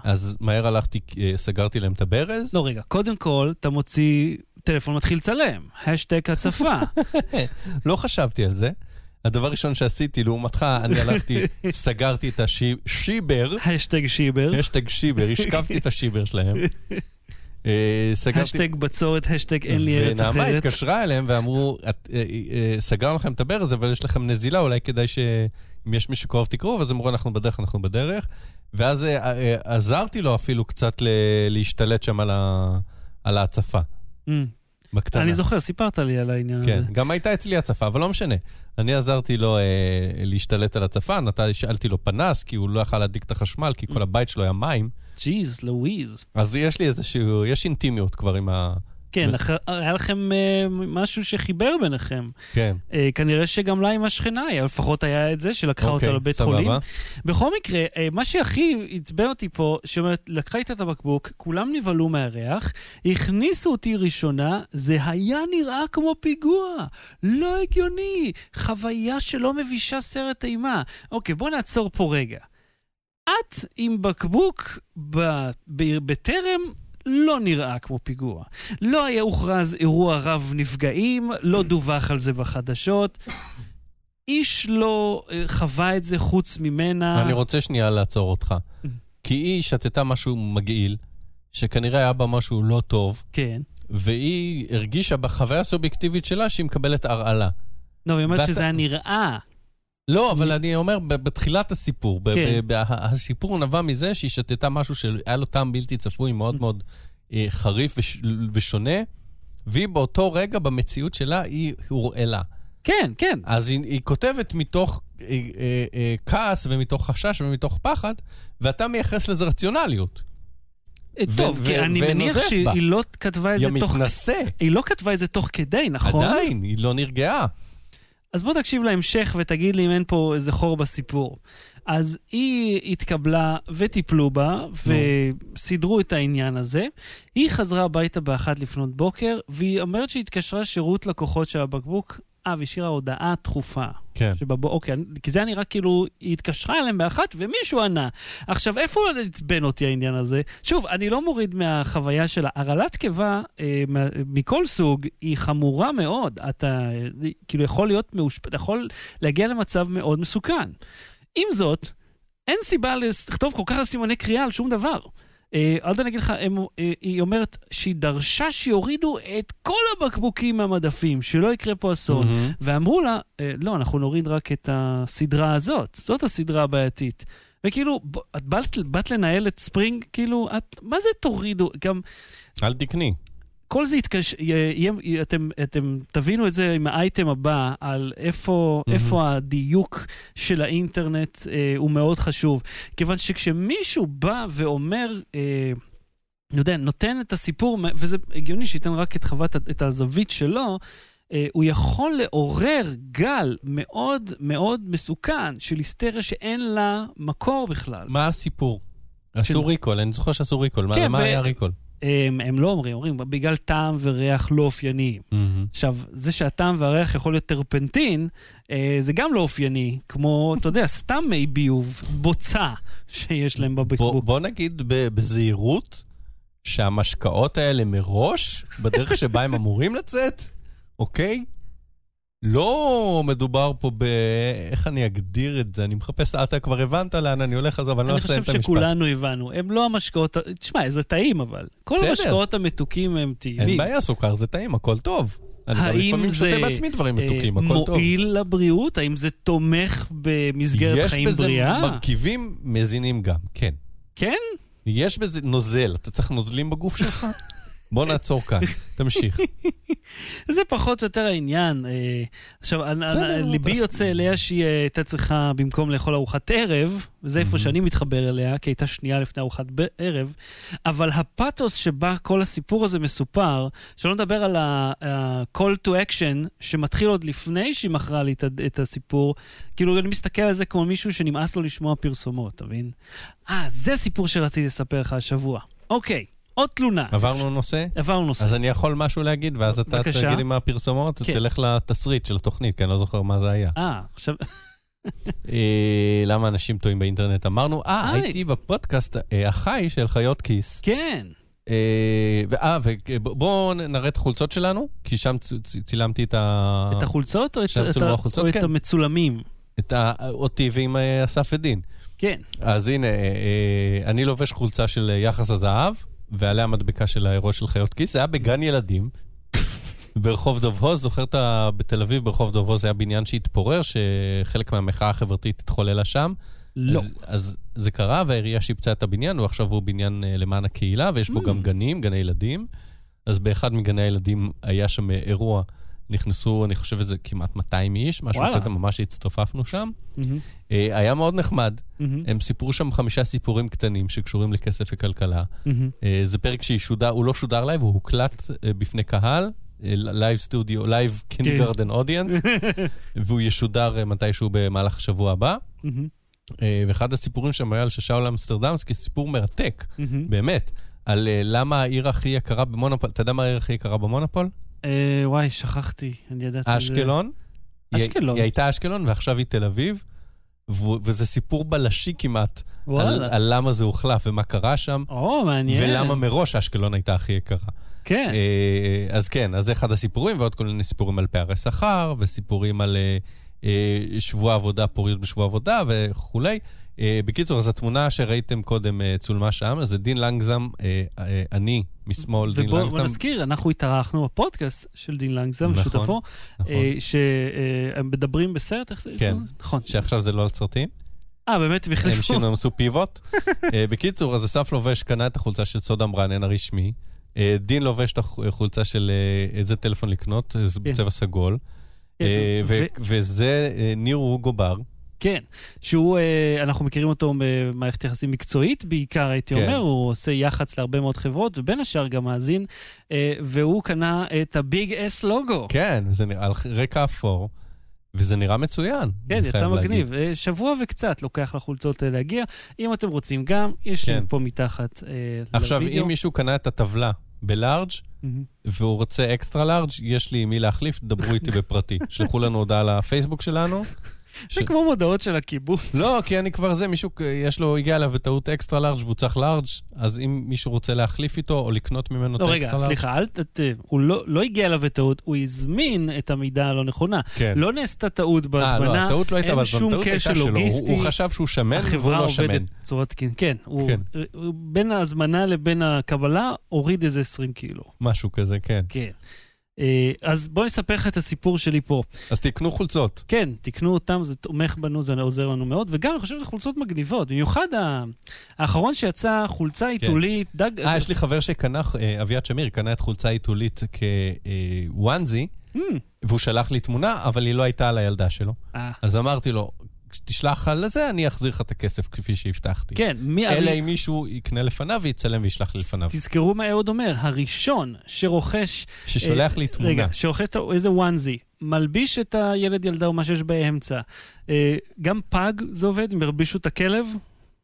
אז מהר הלכתי, סגרתי להם את הברז. לא, רגע, קודם כל, אתה מוציא טלפון מתחיל צלם, השטג הצפה. לא חשבתי על זה. הדבר ראשון שעשיתי, לעומתך, אני הלכתי, סגרתי את השיבר. השטג שיבר. השטג שיבר, השקפתי את השיבר שלהם. השטג בצורת, השטג אין לי ארץ אחרת. ונעמה התקשרה אליהם ואמרו, סגרנו לכם את הברז, אבל יש לכם נזילה, אולי כדאי שאם יש מישהו קרוב תקרוב, אז אמרו, אנחנו בדרך, אנחנו בדרך. ואז עזרתי לו אפילו קצת להשתלט שם על ההצפה. בקטנה. אני זוכר, סיפרת לי על העניין הזה. כן, גם הייתה אצלי הצפה, אבל לא משנה. אני עזרתי לו אה, להשתלט על הצפה, נתתי, שאלתי לו פנס, כי הוא לא יכל להדליק את החשמל, כי כל הבית שלו היה מים. ג'יז, לואיז. אז יש לי איזשהו, יש אינטימיות כבר עם ה... כן, לח... היה לכם אה, משהו שחיבר ביניכם. כן. אה, כנראה שגם לה עם השכנה היה, לפחות היה את זה, שלקחה אוקיי, אותה לבית סבבה. חולים. בכל מקרה, אה, מה שהכי הצבן אותי פה, שאומרת, לקחה איתה את הבקבוק, כולם נבלו מהריח, הכניסו אותי ראשונה, זה היה נראה כמו פיגוע. לא הגיוני. חוויה שלא מבישה סרט אימה. אוקיי, בוא נעצור פה רגע. את עם בקבוק ב... ב... בטרם... לא נראה כמו פיגוע. לא היה הוכרז אירוע רב נפגעים, לא דווח על זה בחדשות. איש לא חווה את זה חוץ ממנה. אני רוצה שנייה לעצור אותך. כי היא שתתה משהו מגעיל, שכנראה היה בה משהו לא טוב. כן. והיא הרגישה בחוויה הסובייקטיבית שלה שהיא מקבלת הרעלה. לא, היא אומרת שזה היה נראה. לא, אבל אני אומר, בתחילת הסיפור, הסיפור נבע מזה שהיא שתתה משהו שהיה לו טעם בלתי צפוי, מאוד מאוד חריף ושונה, והיא באותו רגע במציאות שלה היא הורעלה. כן, כן. אז היא כותבת מתוך כעס ומתוך חשש ומתוך פחד, ואתה מייחס לזה רציונליות. טוב, כי אני מניח שהיא לא כתבה את זה תוך... היא מתנסה. היא לא כתבה את זה תוך כדי, נכון? עדיין, היא לא נרגעה. אז בוא תקשיב להמשך ותגיד לי אם אין פה איזה חור בסיפור. אז היא התקבלה וטיפלו בה, וסידרו את העניין הזה. היא חזרה הביתה באחת לפנות בוקר, והיא אומרת שהיא התקשרה שירות לקוחות של הבקבוק, אה, והשאירה הודעה דחופה. כן. שבבוא, אוקיי, כי זה נראה כאילו, היא התקשרה אליהם באחת, ומישהו ענה. עכשיו, איפה הוא הצבן אותי העניין הזה? שוב, אני לא מוריד מהחוויה שלה. הרעלת קיבה, אה, מכל סוג, היא חמורה מאוד. אתה, כאילו, יכול להיות מאושפ... יכול להגיע למצב מאוד מסוכן. עם זאת, אין סיבה לכתוב כל כך סימני קריאה על שום דבר. אלדה נגיד לך, היא אומרת שהיא דרשה שיורידו את כל הבקבוקים מהמדפים, שלא יקרה פה אסון, ואמרו לה, לא, אנחנו נוריד רק את הסדרה הזאת, זאת הסדרה הבעייתית. וכאילו, את באת לנהל את ספרינג, כאילו, מה זה תורידו? גם... אל תקני. כל זה התקש... אתם, אתם תבינו את זה עם האייטם הבא, על איפה, mm-hmm. איפה הדיוק של האינטרנט אה, הוא מאוד חשוב. כיוון שכשמישהו בא ואומר, אה, יודע, נותן את הסיפור, וזה הגיוני שייתן רק את חוות, את הזווית שלו, אה, הוא יכול לעורר גל מאוד מאוד מסוכן של היסטריה שאין לה מקור בכלל. מה הסיפור? עשו ש... ריקול, אני זוכר שעשו ריקול. כן, מה ו... היה ריקול? הם, הם לא אומרים, אומרים, בגלל טעם וריח לא אופייני. Mm-hmm. עכשיו, זה שהטעם והריח יכול להיות טרפנטין, אה, זה גם לא אופייני, כמו, אתה יודע, סתם מי ביוב, בוצה שיש להם בבקבוק. בוא, בוא נגיד בזהירות, שהמשקעות האלה מראש, בדרך שבה הם אמורים לצאת, אוקיי? לא מדובר פה ב... איך אני אגדיר את זה? אני מחפש, אתה כבר הבנת לאן אני הולך, אז אבל אני לא אסיים את המשפט. אני חושב שכולנו הבנו. הם לא המשקעות... תשמע, זה טעים, אבל. כל בסדר. המשקעות המתוקים הם טעימים. אין בעיה, סוכר זה טעים, הכל טוב. אני לפעמים שותה בעצמי דברים מתוקים, הכל טוב. האם זה מועיל לבריאות? האם זה תומך במסגרת חיים בריאה? יש בזה מרכיבים מזינים גם, כן. כן? יש בזה נוזל. אתה צריך נוזלים בגוף שלך? בוא נעצור כאן, תמשיך. זה פחות או יותר העניין. עכשיו, ליבי יוצא אליה שהיא הייתה צריכה, במקום לאכול ארוחת ערב, וזה איפה שאני מתחבר אליה, כי הייתה שנייה לפני ארוחת ערב, אבל הפאתוס שבה כל הסיפור הזה מסופר, שלא נדבר על ה-call to action, שמתחיל עוד לפני שהיא מכרה לי את הסיפור, כאילו אני מסתכל על זה כמו מישהו שנמאס לו לשמוע פרסומות, אתה מבין? אה, זה סיפור שרציתי לספר לך השבוע. אוקיי. עוד תלונה. עברנו נושא? עברנו נושא. אז אני יכול משהו להגיד, ואז אתה תגיד לי מה הפרסומות, תלך לתסריט של התוכנית, כי אני לא זוכר מה זה היה. אה, עכשיו... למה אנשים טועים באינטרנט? אמרנו, אה, הייתי בפודקאסט החי של חיות כיס. כן. אה, ובואו נראה את החולצות שלנו, כי שם צילמתי את ה... את החולצות או את המצולמים? את אותי ועם אסף ודין. כן. אז הנה, אני לובש חולצה של יחס הזהב, ועליה המדבקה של האירוע של חיות כיס, זה היה בגן ילדים, ברחוב דוב הוז, זוכרת בתל אביב, ברחוב דוב הוז היה בניין שהתפורר, שחלק מהמחאה החברתית התחוללה שם. לא. אז, אז זה קרה, והעירייה שיפצה את הבניין, ועכשיו הוא בניין למען הקהילה, ויש בו mm. גם גנים, גני ילדים. אז באחד מגני הילדים היה שם אירוע, נכנסו, אני חושב את זה כמעט מאתיים איש, משהו וואלה. כזה, ממש הצטופפנו שם. Mm-hmm. היה מאוד נחמד. Mm-hmm. הם סיפרו שם חמישה סיפורים קטנים שקשורים לכסף וכלכלה. Mm-hmm. זה פרק שישודר, הוא לא שודר לייב, הוא הוקלט בפני קהל, לייב סטודיו, לייב קינדגרדן אודיאנס, והוא ישודר מתישהו במהלך השבוע הבא. Mm-hmm. ואחד הסיפורים שם היה על ששאול אמסטרדמסקי, סיפור מרתק, mm-hmm. באמת, על למה העיר הכי יקרה במונופול, אתה יודע מה העיר הכי יקרה במונופול? וואי, שכחתי, אני ידעתי. אשקלון? אשקלון. היא הייתה אשקלון, ועכשיו היא תל אביב, וזה סיפור בלשי כמעט, על למה זה הוחלף, ומה קרה שם, ולמה מראש אשקלון הייתה הכי יקרה. כן. אז כן, אז זה אחד הסיפורים, ועוד כל מיני סיפורים על פערי שכר, וסיפורים על שבוע עבודה, פוריות בשבוע עבודה, וכולי. בקיצור, אז התמונה שראיתם קודם צולמה שם, אז זה דין לנגזם, אני משמאל דין לנגזם. ובואו נזכיר, אנחנו התארחנו בפודקאסט של דין לנגזם, שותפו, שמדברים בסרט, איך זה? כן, שעכשיו זה לא על סרטים. אה, באמת, בכלל. הם שינו, הם עשו פיבוט. בקיצור, אז אסף לובש קנה את החולצה של סוד המרנן הרשמי, דין לובש את החולצה של איזה טלפון לקנות, בצבע סגול, וזה ניר רוגו בר, כן, שהוא, אנחנו מכירים אותו במערכת יחסים מקצועית, בעיקר הייתי כן. אומר, הוא עושה יח"צ להרבה מאוד חברות, ובין השאר גם מאזין, והוא קנה את הביג אס לוגו. כן, זה נראה על רקע אפור, וזה נראה מצוין. כן, יצא מגניב. להגיד. שבוע וקצת לוקח לחולצות להגיע, אם אתם רוצים גם, יש כן. לי פה מתחת עכשיו, לוידאו. אם מישהו קנה את הטבלה בלארג' והוא רוצה אקסטרה לארג', יש לי מי להחליף, דברו איתי בפרטי. שלחו לנו הודעה לפייסבוק שלנו, זה כמו מודעות של הקיבוץ. לא, כי אני כבר זה, מישהו יש לו, הגיע אליו בטעות אקסטרה לארג' והוא צריך לארג', אז אם מישהו רוצה להחליף איתו או לקנות ממנו את אקסטרה לארג'. לא, רגע, סליחה, הוא לא הגיע אליו בטעות, הוא הזמין את המידע הלא נכונה. לא נעשתה טעות בהזמנה. אה, לא, הטעות לא הייתה בהזמנה, טעות הייתה שלו. הוא חשב שהוא שמן, והוא לא שמן. כן, בין ההזמנה לבין הקבלה, הוריד איזה עשרים קילו. משהו כזה, כן. כן. אז בואו נספר לך את הסיפור שלי פה. אז תקנו חולצות. כן, תקנו אותם, זה תומך בנו, זה עוזר לנו מאוד, וגם אני חושב שזה חולצות מגניבות, במיוחד האחרון שיצא חולצה עיתולית, כן. דג... אה, יש לי חבר שקנה, אביעד שמיר, קנה את חולצה עיתולית כוואנזי, mm. והוא שלח לי תמונה, אבל היא לא הייתה על הילדה שלו. אה. אז אמרתי לו, תשלח על זה, אני אחזיר לך את הכסף כפי שהבטחתי. כן. אלא אם מישהו יקנה לפניו, ויצלם וישלח לפניו. תזכרו מה עוד אומר, הראשון שרוכש... ששולח לי תמונה. רגע, שרוכש איזה וואנזי, מלביש את הילד ילדה או מה שיש באמצע. גם פג זה עובד, אם הרבישו את הכלב...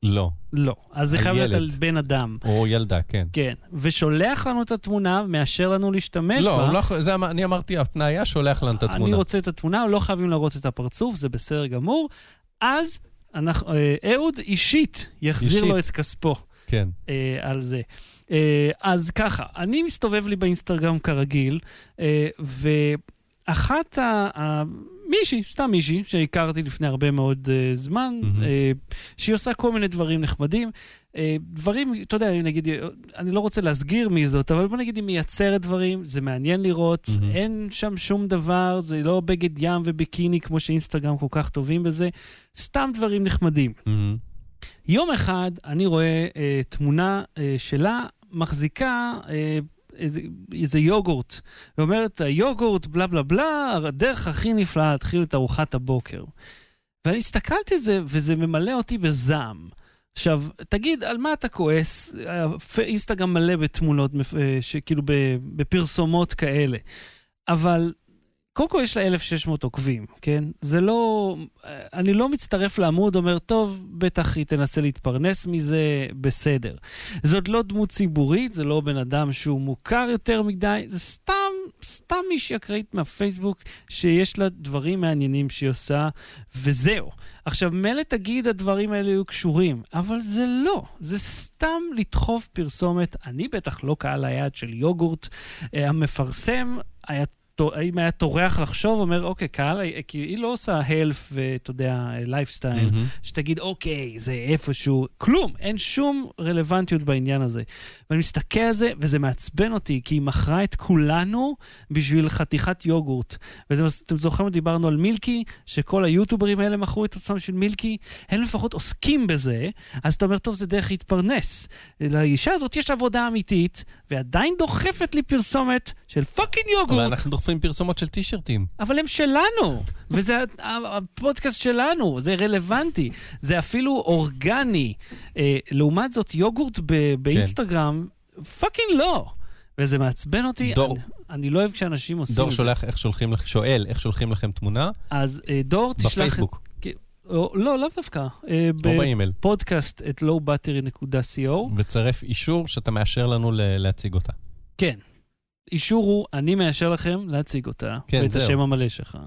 לא. לא. אז זה חייב להיות על בן אדם. או ילדה, כן. כן. ושולח לנו את התמונה, מאשר לנו להשתמש בה. לא, אני אמרתי, התנאיה שולח לנו את התמונה. אני רוצה את התמונה, לא חייבים לראות את הפרצוף, זה בסדר גמור. אז אהוד אישית יחזיר לו את כספו. כן. על זה. אז ככה, אני מסתובב לי באינסטגרם כרגיל, ואחת ה... מישהי, סתם מישהי, שהכרתי לפני הרבה מאוד uh, זמן, mm-hmm. uh, שהיא עושה כל מיני דברים נחמדים, uh, דברים, אתה יודע, נגיד, אני לא רוצה להסגיר מי זאת, אבל בוא נגיד, היא מייצרת דברים, זה מעניין לראות, mm-hmm. אין שם שום דבר, זה לא בגד ים וביקיני, כמו שאינסטגרם כל כך טובים בזה, סתם דברים נחמדים. Mm-hmm. יום אחד אני רואה uh, תמונה uh, שלה מחזיקה... Uh, איזה, איזה יוגורט, ואומרת, היוגורט, בלה בלה בלה, הדרך הכי נפלאה להתחיל את ארוחת הבוקר. ואני הסתכלתי זה, וזה ממלא אותי בזעם. עכשיו, תגיד, על מה אתה כועס? אינסטגרם מלא בתמונות, כאילו בפרסומות כאלה. אבל קודם כל יש לה אלף שש מאות עוקבים, כן? זה לא, אני לא מצטרף לעמוד, אומר, טוב, בטח היא תנסה להתפרנס מזה, בסדר. זאת לא דמות ציבורית, זה לא בן אדם שהוא מוכר יותר מדי, זה סתם, סתם מישהי אקראית מהפייסבוק, שיש לה דברים מעניינים שהיא עושה, וזהו. עכשיו, מלא תגיד, הדברים האלה יהיו קשורים, אבל זה לא, זה סתם לדחוף פרסומת, אני בטח לא קהל היעד של יוגורט, המפרסם, היה אם היה תורח לחשוב, אומר, אוקיי, קהל, כי היא לא עושה health ואתה יודע, lifestyle, שתגיד, אוקיי, זה איפשהו, כלום, אין שום רלוונטיות בעניין הזה. ואני מסתכל על זה, וזה מעצבן אותי, כי היא מכרה את כולנו בשביל חתיכת יוגורט. ואתם זוכרים, דיברנו על מילקי, שכל היוטוברים האלה מכרו את עצמם של מילקי, הם לפחות עוסקים בזה, אז אתה אומר, טוב, זה דרך להתפרנס. לאישה הזאת יש עבודה אמיתית, ועדיין דוחפת לי פרסומת של פאקינג יוגורט. עם פרסומות של טישרטים. אבל הם שלנו, וזה הפודקאסט שלנו, זה רלוונטי, זה אפילו אורגני. לעומת זאת, יוגורט באינסטגרם, פאקינג לא. וזה מעצבן אותי, אני לא אוהב כשאנשים עושים... דור שולח, איך שולחים לכם, שואל, איך שולחים לכם תמונה? אז דור תשלח... בפייסבוק. לא, לא דווקא. או באימייל. בפודקאסט את לואו בטרי דוט סי או. וצרף אישור שאתה מאשר לנו להציג אותה. כן. אישור הוא, אני מאשר לכם להציג אותה, כן, ואת השם המלא שלך.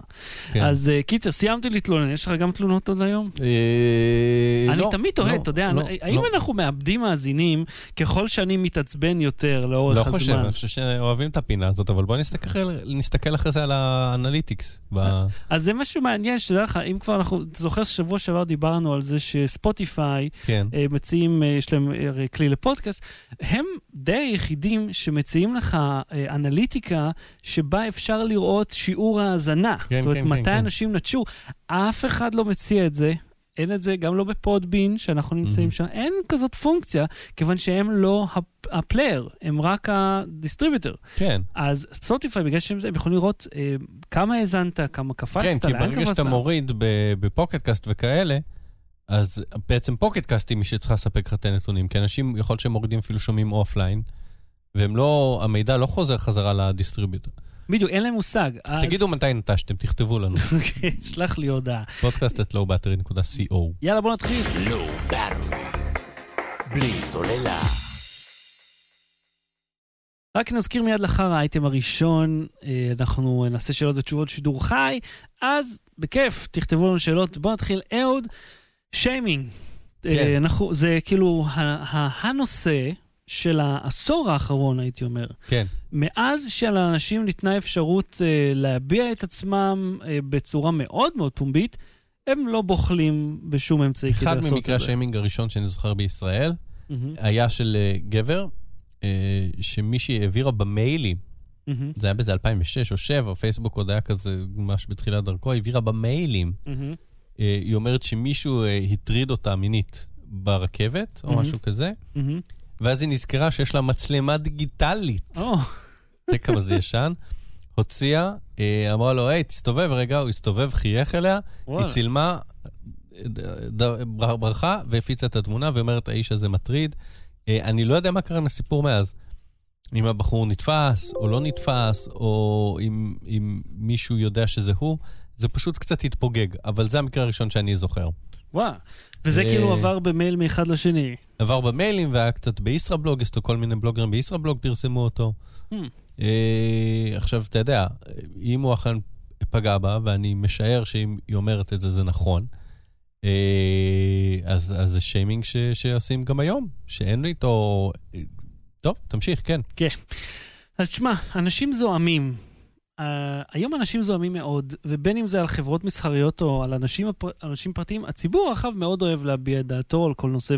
כן. אז uh, קיצר, סיימתי להתלונן, יש לך גם תלונות עוד היום? אה, אני לא, תמיד תוהה, לא, אתה יודע, לא, אני, לא. האם אנחנו מאבדים מאזינים, ככל שאני מתעצבן יותר לאורך לא הזמן? לא חושב, אני חושב שאוהבים את הפינה הזאת, אבל בוא נסתכל, נסתכל אחרי זה על האנליטיקס. ב... אז זה משהו מעניין, שדע לך, אם כבר אנחנו, זוכר שבוע שעבר דיברנו על זה, שספוטיפיי כן. uh, מציעים, uh, יש להם uh, כלי לפודקאסט, הם די היחידים שמציעים לך uh, אנליטיקה שבה אפשר לראות שיעור ההזנה. כן, זאת אומרת, כן, מתי כן, אנשים כן. נטשו. אף אחד לא מציע את זה. אין את זה, גם לא בפודבין, שאנחנו נמצאים mm-hmm. שם. אין כזאת פונקציה, כיוון שהם לא הפלייר, הם רק הדיסטריביטר. כן. אז ספוטיפיי, בגלל שהם יכולים לראות אה, כמה הזנת, כמה קפצת. כן, כי ברגע שאתה מוריד בפוקטקאסט וכאלה, אז בעצם פוקטקאסט היא מי שצריכה לספק חטי נתונים, כי אנשים יכול שהם מורידים אפילו שומעים אופליין, והם לא, המידע לא חוזר חזרה לדיסטריביטר. בדיוק, אין להם מושג. תגידו מתי נטשתם, תכתבו לנו. אוקיי, שלח לי הודעה. פודקאסט דוט לואו בטרי דוט סי או. יאללה, בוא נתחיל. לואו בטרי. בלי סוללה. רק נזכיר מיד לאחר האייטם הראשון, אנחנו נעשה שאלות ותשובות שידור חי, אז בכיף, תכתבו לנו שאלות. בוא נתחיל, אהוד, שיימינג. זה כאילו הנושא... של העשור האחרון, הייתי אומר. כן. מאז שלאנשים ניתנה אפשרות אה, להביע את עצמם אה, בצורה מאוד מאוד פומבית, הם לא בוחלים בשום אמצעי כדי לעשות את זה. אחד ממקרה השיימינג הראשון שאני זוכר בישראל, mm-hmm. היה של אה, גבר, אה, שמישהי העבירה במיילים, mm-hmm. זה היה בזה אלפיים ושש או שבע, או פייסבוק עוד היה כזה, ממש בתחילת דרכו, העבירה במיילים. Mm-hmm. אה, היא אומרת שמישהו אה, הטריד אותה מינית ברכבת, או mm-hmm. משהו כזה, mm-hmm. ואז היא נזכרה שיש לה מצלמה דיגיטלית. זה כמה זה ישן. הוציאה, אמרה לו, היי, תסתובב רגע, הוא הסתובב, חייך אליה, היא צילמה, ברכה, והפיצה את התמונה, ואומרת, האיש הזה מטריד. אני לא יודע מה קרה מהסיפור מאז. אם הבחור נתפס, או לא נתפס, או אם מישהו יודע שזה הוא, זה פשוט קצת התפוגג. אבל זה המקרה הראשון שאני זוכר. וואו. וזה כאילו עבר במייל מאחד לשני. עבר במיילים, והיה קצת בישראבלוגסט, או כל מיני בלוגרים בישראבלוג פרסמו אותו. עכשיו, אתה יודע, אם הוא אכן פגע בה, ואני משער שאם היא אומרת את זה, זה נכון, אז זה שיימינג שעושים גם היום, שאין לי איתו... טוב, תמשיך, כן. כן. אז תשמע, אנשים זועמים. היום אנשים זוהמים מאוד, ובין אם זה על חברות מסחריות או על אנשים, אנשים פרטיים, הציבור הרחב מאוד אוהב להביע דעתו על כל נושא,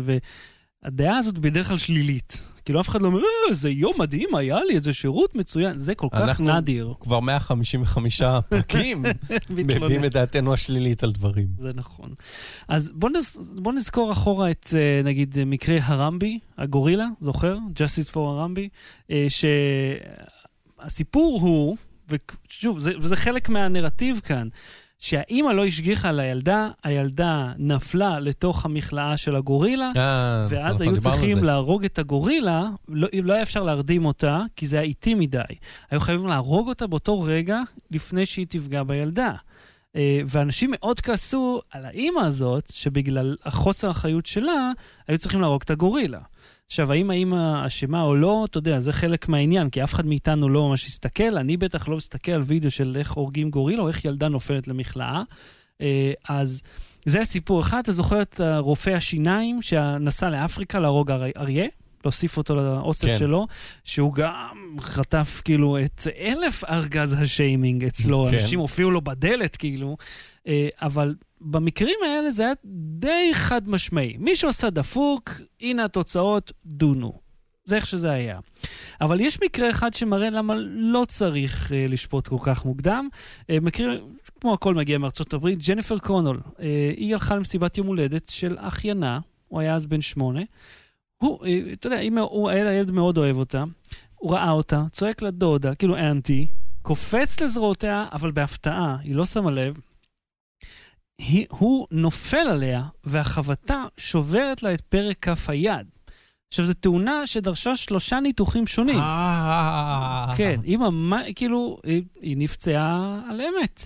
והדעה הזאת בדרך כלל שלילית. כאילו אף אחד לא אומר, איזה יום מדהים, היה לי איזה שירות מצוין, זה כל כך נדיר. אנחנו כבר מאה חמישים וחמישה פרקים, מביאים את דעתנו השלילית על דברים. זה נכון. אז בוא נזכור אחורה את, נגיד, מקרה הרמבי, הגורילה, זוכר? Justice for הרמבי, שהסיפור הוא, ושוב, וזה חלק מהנרטיב כאן, שהאימא לא השגיחה על הילדה, הילדה נפלה לתוך המכלאה של הגורילה, ואז היו צריכים להרוג את הגורילה, לא היה אפשר להרדים אותה, כי זה היה איטי מדי. היו חייבים להרוג אותה באותו רגע, לפני שהיא תפגע בילדה. ואנשים מאוד כעסו על האימא הזאת, שבגלל החוסר החיות שלה, היו צריכים להרוג את הגורילה. עכשיו, האם האמא אשמה או לא, אתה יודע, זה חלק מהעניין, כי אף אחד מאיתנו לא ממש הסתכל, אני בטח לא מסתכל על וידאו של איך הורגים גורילה, או איך ילדה נופלת למכלאה. אז זה סיפור אחד, אתה זוכר את רופא השיניים, שנסע לאפריקה להרוג אריה, להוסיף אותו לאוסף כן. שלו, שהוא גם חטף כאילו את אלף ארגז השיימינג אצלו, כן. אנשים הופיעו לו בדלת כאילו, אבל במקרים האלה זה היה די חד משמעי. מי שעושה דפוק, הנה התוצאות, דונו. זה איך שזה היה. אבל יש מקרה אחד שמראה למה לא צריך אה, לשפוט כל כך מוקדם. אה, מקרה, כמו הכל מגיע מארצות הברית, ג'ניפר קרונול, אה, היא הלכה למסיבת יום הולדת של אחיינה, הוא היה אז בן שמונה, הוא, אה, אתה יודע, אם הוא, הילד מאוד אוהב אותה, הוא ראה אותה, צועק לדודה, כאילו אנטי, קופץ לזרועותיה, אבל בהפתעה, היא לא שמה לב, היא, הוא נופל עליה, והחבטה שוברת לה את פרק כף היד. עכשיו, זו תאונה שדרשה שלושה ניתוחים שונים. כן, היא ממש, כאילו, היא, היא נפצעה על אמת.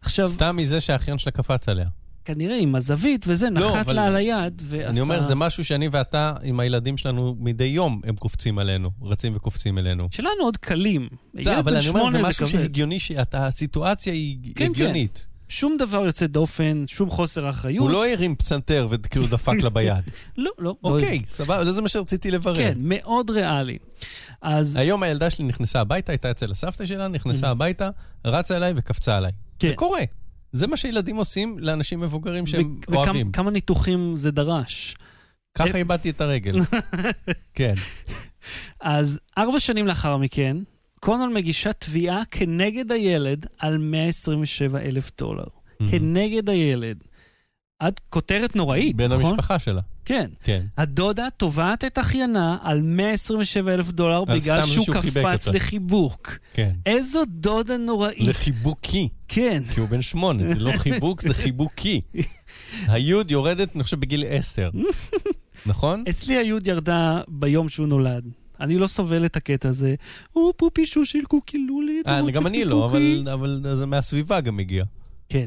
עכשיו, סתם מזה שהאחיין שלה קפץ עליה. כנראה, עם הזווית וזה, נחת לא, אבל לה על היד. ועשה אני אומר, זה משהו שאני ואתה, עם הילדים שלנו, מדי יום הם קופצים עלינו, רצים וקופצים אלינו. שלנו עוד קלים. זה, אבל אני אומר, זה משהו שהגיוני, שהסיטואציה היא כן, הגיונית. כן. שום דבר יוצא דופן, שום חוסר אחריות. הוא לא הרים פסנתר וכאילו דפק לה ביד. לא, לא. אוקיי, סבבה, זה מה שרציתי לברר. כן, מאוד ריאלי. היום הילדה שלי נכנסה הביתה, הייתה אצל הסבתא שלה, נכנסה הביתה, רצה עליי וקפצה עליי. זה קורה. זה מה שילדים עושים לאנשים מבוגרים שהם אוהבים. וכמה ניתוחים זה דרש. ככה איבדתי את הרגל. כן. אז ארבע שנים לאחר מכן, קונול מגישה תביעה כנגד הילד על מאה עשרים ושבעה אלף דולר. Mm-hmm. כנגד הילד. עד כותרת נוראית, בין נכון? בין המשפחה שלה. כן. כן. הדודה תובעת את אחיינה על מאה עשרים ושבעה אלף דולר בגלל שהוא קפץ לחיבוק. כן. איזו דודה נוראית. לחיבוקי. כן. כי הוא בן שמונה, זה לא חיבוק, זה חיבוקי. היוד יורדת, אני חושב, בגיל עשר. נכון? אצלי היוד ירדה ביום שהוא נולד. אני לא סובל את הקטע הזה. או, פופי שושיל קוקילולי. גם אני לא, אבל זה מהסביבה גם הגיע. כן.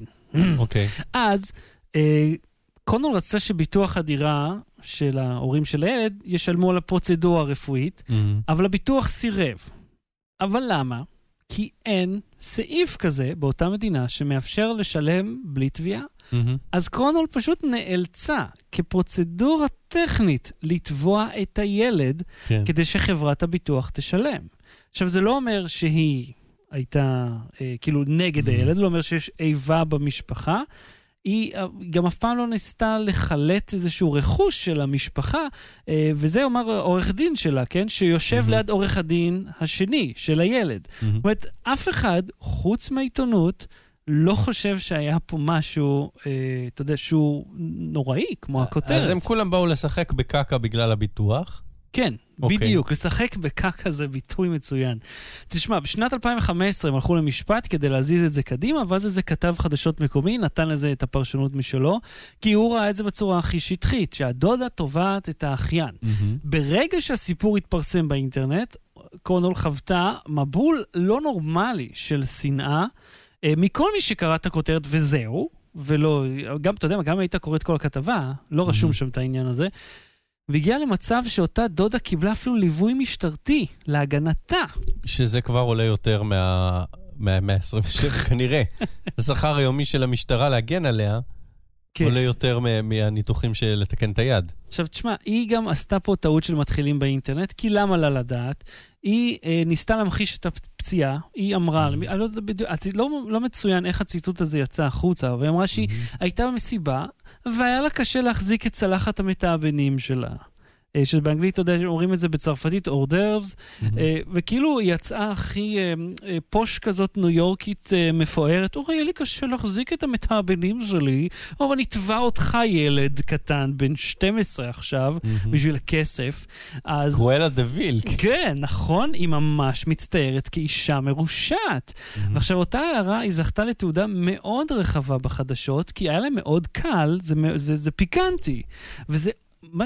אוקיי. אז, קונול רצה שביטוח הדירה של ההורים של הילד ישלמו על הפרוצדורה הרפואית, אבל הביטוח סירב. אבל למה? כי אין סעיף כזה באותה מדינה שמאפשר לשלם בלי תביעה. אז קונול פשוט נאלצה כפרוצדורה טכנית לתבוע את הילד כדי שחברת הביטוח תשלם. עכשיו זה לא אומר שהיא הייתה כאילו נגד הילד, לא אומר שיש איבה במשפחה, היא גם אף פעם לא ניסתה לחלט איזשהו רכוש של המשפחה, וזה אומר עורך דין שלה, כן? שיושב ליד עורך הדין השני של הילד. זאת אומרת, אף אחד חוץ מהעיתונות לא חושב שהיה פה משהו, אתה יודע, שהוא נוראי, כמו הכותרת. אז הם כולם באו לשחק בקקה בגלל הביטוח? כן, בדיוק. לשחק בקקה זה ביטוי מצוין. תשמע, בשנת אלפיים וחמש עשרה הם הלכו למשפט כדי להזיז את זה קדימה, ואז איזה כתב חדשות מקומי נתן לזה את הפרשנות משלו, כי הוא ראה את זה בצורה הכי שטחית, שהדודה תובעת את האחיין. ברגע שהסיפור התפרסם באינטרנט, קונול חוותה מבול לא נורמלי של שנאה, מכל מי שקרא את הכותרת וזהו, ולא, גם, אתה יודע, גם היית קורא את כל הכתבה, לא רשום שם את העניין הזה, והגיע למצב שאותה דודה קיבלה אפילו ליווי משטרתי להגנתה. שזה כבר עולה יותר מה, מה, מאה עשרים ושבע, כנראה. השכר היומי של המשטרה להגן עליה, כן. עולה יותר מה, מהניתוחים של לתקן את היד. עכשיו, תשמע, היא גם עשתה פה טעות של מתחילים באינטרנט, כי למה לה לדעת? היא אה, ניסתה להמחיש את הפציעה, היא אמרה, mm-hmm. לא, לא, לא מצוין איך הציטוט הזה יצא החוצה, והיא אמרה שהיא mm-hmm. הייתה במסיבה, והיה לה קשה להחזיק את צלחת המתאבנים שלה. שבאנגלית, אתה יודע, אומרים את זה בצרפתית, אורדרבס, וכאילו היא יצאה הכי פוש כזאת ניו יורקית מפוארת, אורי, יהיה לי קשה להחזיק את המתאבלים שלי, אבל נטבע אותך ילד קטן, בן שתים עשרה עכשיו, בשביל הכסף. קרואלה דה וילד. כן, נכון, היא ממש מצטערת כאישה מרושעת. ועכשיו אותה הערה, היא זכתה לתעודה מאוד רחבה בחדשות, כי היה להם מאוד קל, זה פיקנטי, וזה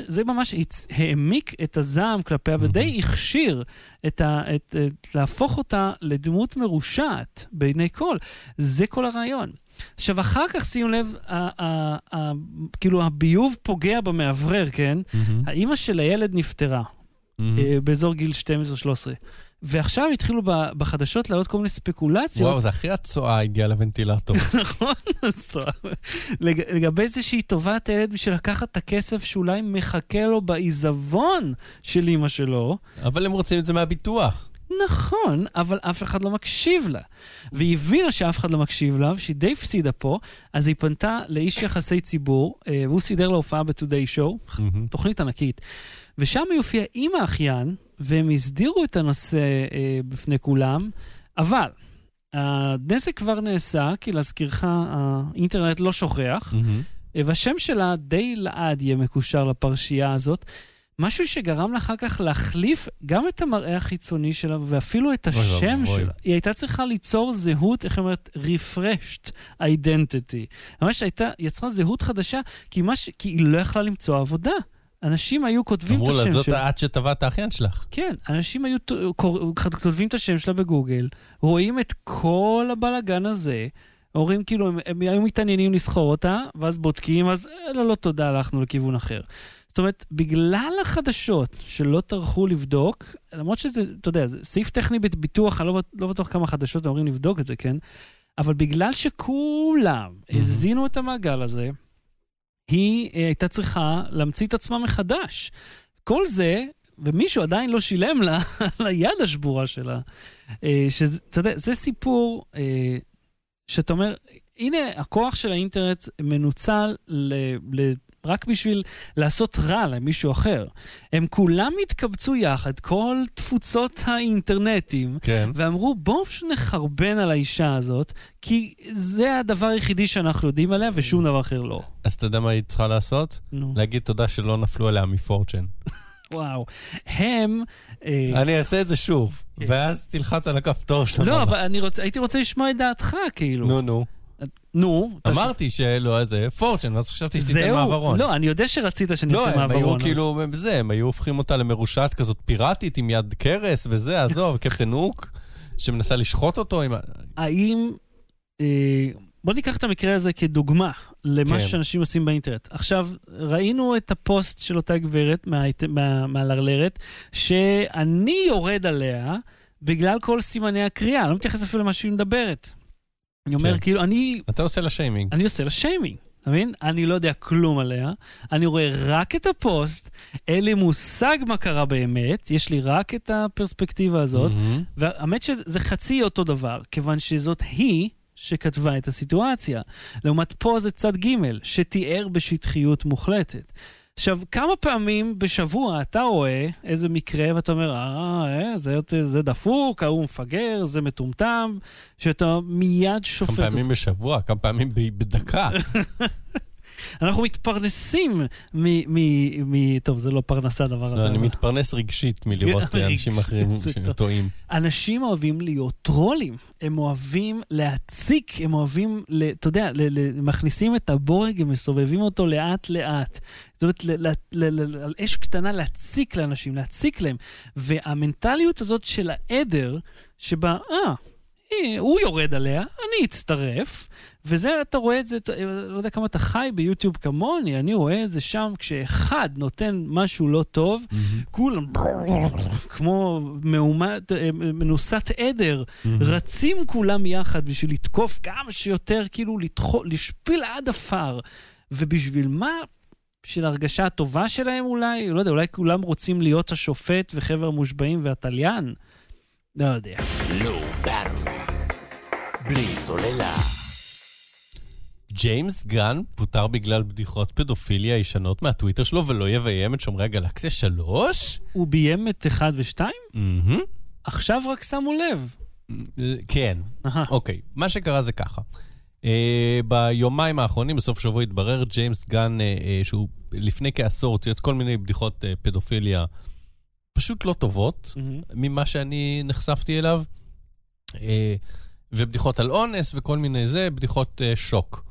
זה ממש העמיק את הזעם כלפיה, ודי הכשיר את ה, את, את, להפוך אותה לדמות מרושעת בעיני כל. זה כל הרעיון. עכשיו, אחר כך שימו לב, ה, ה, ה, כאילו הביוב פוגע במעברר, כן? האמא של הילד נפטרה, באזור גיל שתים עשרה שלוש עשרה. ועכשיו התחילו בחדשות לעלות כל מיני ספקולציות. וואו, זה אחרי הצועה הגיעה לוונטילטור. נכון, הצועה. לגבי זה שהיא טובה את הילד בשביל לקחת את הכסף שאולי מחכה לו בעיזבון של אמא שלו. אבל הם רוצים את זה מהביטוח. נכון, אבל אף אחד לא מקשיב לה. והיא הבינה שאף אחד לא מקשיב לה, שהיא די הפסידה פה, אז היא פנתה לאיש יחסי ציבור, והוא סידר להופעה ב-Today Show, תוכנית ענקית. ושם היא הופיעה עם האחיין, והם הסדירו את הנושא אה, בפני כולם, אבל הנזק כבר נעשה, כי להזכירך, האינטרנט לא שוכח, mm-hmm. והשם שלה די לעד יהיה מקושר לפרשייה הזאת, משהו שגרם לה אחר כך להחליף גם את המראה החיצוני שלה, ואפילו את השם שלה. שלה. היא הייתה צריכה ליצור זהות, איך אומרת, refreshed identity. ממש הייתה, יצרה זהות חדשה, כי, מש, כי היא לא יכלה למצוא עבודה. אנשים היו כותבים את השם שלה. אמרו לה, זאת עד שטבע את האחיין שלך. כן, אנשים היו כותבים את השם שלה בגוגל, רואים את כל הבלגן הזה, הורים כאילו, הם היו מתעניינים לסחור אותה, ואז בודקים, אז לא, לא תודה, הלכנו לכיוון אחר. זאת אומרת, בגלל החדשות שלא טרחו לבדוק, למרות שזה, אתה יודע, זה סעיף טכני בביטוח, אני לא בטוח כמה חדשות אומרים לבדוק את זה, כן? אבל בגלל שכולם הזינו את המעגל הזה, היא הייתה צריכה להמציא את עצמה מחדש. כל זה, ומישהו עדיין לא שילם לה על היד השבורה שלה. שזה, אתה יודע, זה סיפור שאתה אומר, הנה, הכוח של האינטרנט מנוצל ל, ל, רק בשביל לעשות רע למישהו אחר. הם כולם התקבצו יחד, כל תפוצות האינטרנטים, כן. ואמרו, בואו שנחרבן על האישה הזאת, כי זה הדבר היחידי שאנחנו יודעים עליה, ושום דבר אחר לא. אז אתה יודע מה היא צריכה לעשות? נו. להגיד תודה שלא נפלו עליה מפורצ'ן. וואו. הם... אני אעשה את זה שוב, ואז תלחץ על הכפתור שלנו. לא, אבל אני רוצ... הייתי רוצה לשמוע את דעתך, כאילו. נו, נו. נו, אמרתי שלא, זה פורצ'ן, ואז חשבתי שתיתן מעברון. לא, אני יודע שרצית שאני אעשה מעברון. לא, הם היו כאילו, זה, הם היו הופכים אותה למרושעת כזאת פיראטית עם יד קרס וזה, עזוב, קפטן הוק, שמנסה לשחוט אותו עם... האם... בוא ניקח את המקרה הזה כדוגמה למה שאנשים עושים באינטרנט. עכשיו, ראינו את הפוסט של אותה גברת מהלרלרת, שאני יורד עליה בגלל כל סימני הקריאה, לא מתייחס אפילו למה שהיא מדברת. אני אומר, כאילו, אני... אתה עושה לה שיימינג. אני עושה לה שיימינג, אתה מבין? אני לא יודע כלום עליה, אני רואה רק את הפוסט, אין לי מושג מה קרה באמת, יש לי רק את הפרספקטיבה הזאת, והאמת שזה חצי אותו דבר, כיוון שזאת היא שכתבה את הסיטואציה. לעומת פה זה צד ג' שתיאר בשטחיות מוחלטת. עכשיו, כמה פעמים בשבוע אתה רואה איזה מקרה, ואתה אומר, אה, זה, זה דפוק, הוא מפגר, זה מטומטם, שאתה מיד שופט... כמה פעמים בשבוע, כמה פעמים בדקה. אנחנו מתפרנסים מ... מ, מ טוב, זה לא פרנסה דבר הזה. לא, אני מתפרנס רגשית מלראות אנשים אחרים שטועים. אנשים אוהבים להיות טרולים. הם אוהבים להציק, הם אוהבים, אתה יודע, מכניסים את הבורג, הם מסובבים אותו לאט לאט. זאת אומרת, על אש קטנה להציק לאנשים, להציק להם. והמנטליות הזאת של העדר, שבה, אה, הוא יורד עליה, אני אצטרף, וזה, אתה רואה את זה, לא יודע כמה אתה חי ביוטיוב כמוני, אני רואה את זה שם, כשאחד נותן משהו לא טוב, כולם, כמו מנוסת עדר, רצים כולם יחד, בשביל לתקוף כמה שיותר, כאילו לשפיל עד אפר, ובשביל מה? של הרגשה הטובה שלהם אולי, לא יודע, אולי כולם רוצים להיות השופט, וחבר מושבעים והטליין, לא יודע. לא ברור. בלי סוללה. ג'יימס גן פוטר בגלל בדיחות פדופיליה ישנות מהטוויטר שלו, ולא יביים את שומרי הגלקסיה שלוש? הוא ביים את אחד ושתיים? Mm-hmm. עכשיו רק שמו לב. כן. אוקיי, מה שקרה זה ככה. ביומיים האחרונים, בסוף שבוע התברר, ג'יימס גן, שהוא לפני כעשור, הוציא כל מיני בדיחות פדופיליה פשוט לא טובות, ממה שאני נחשפתי אליו, ובדיחות על אונס וכל מיני זה, בדיחות שוק.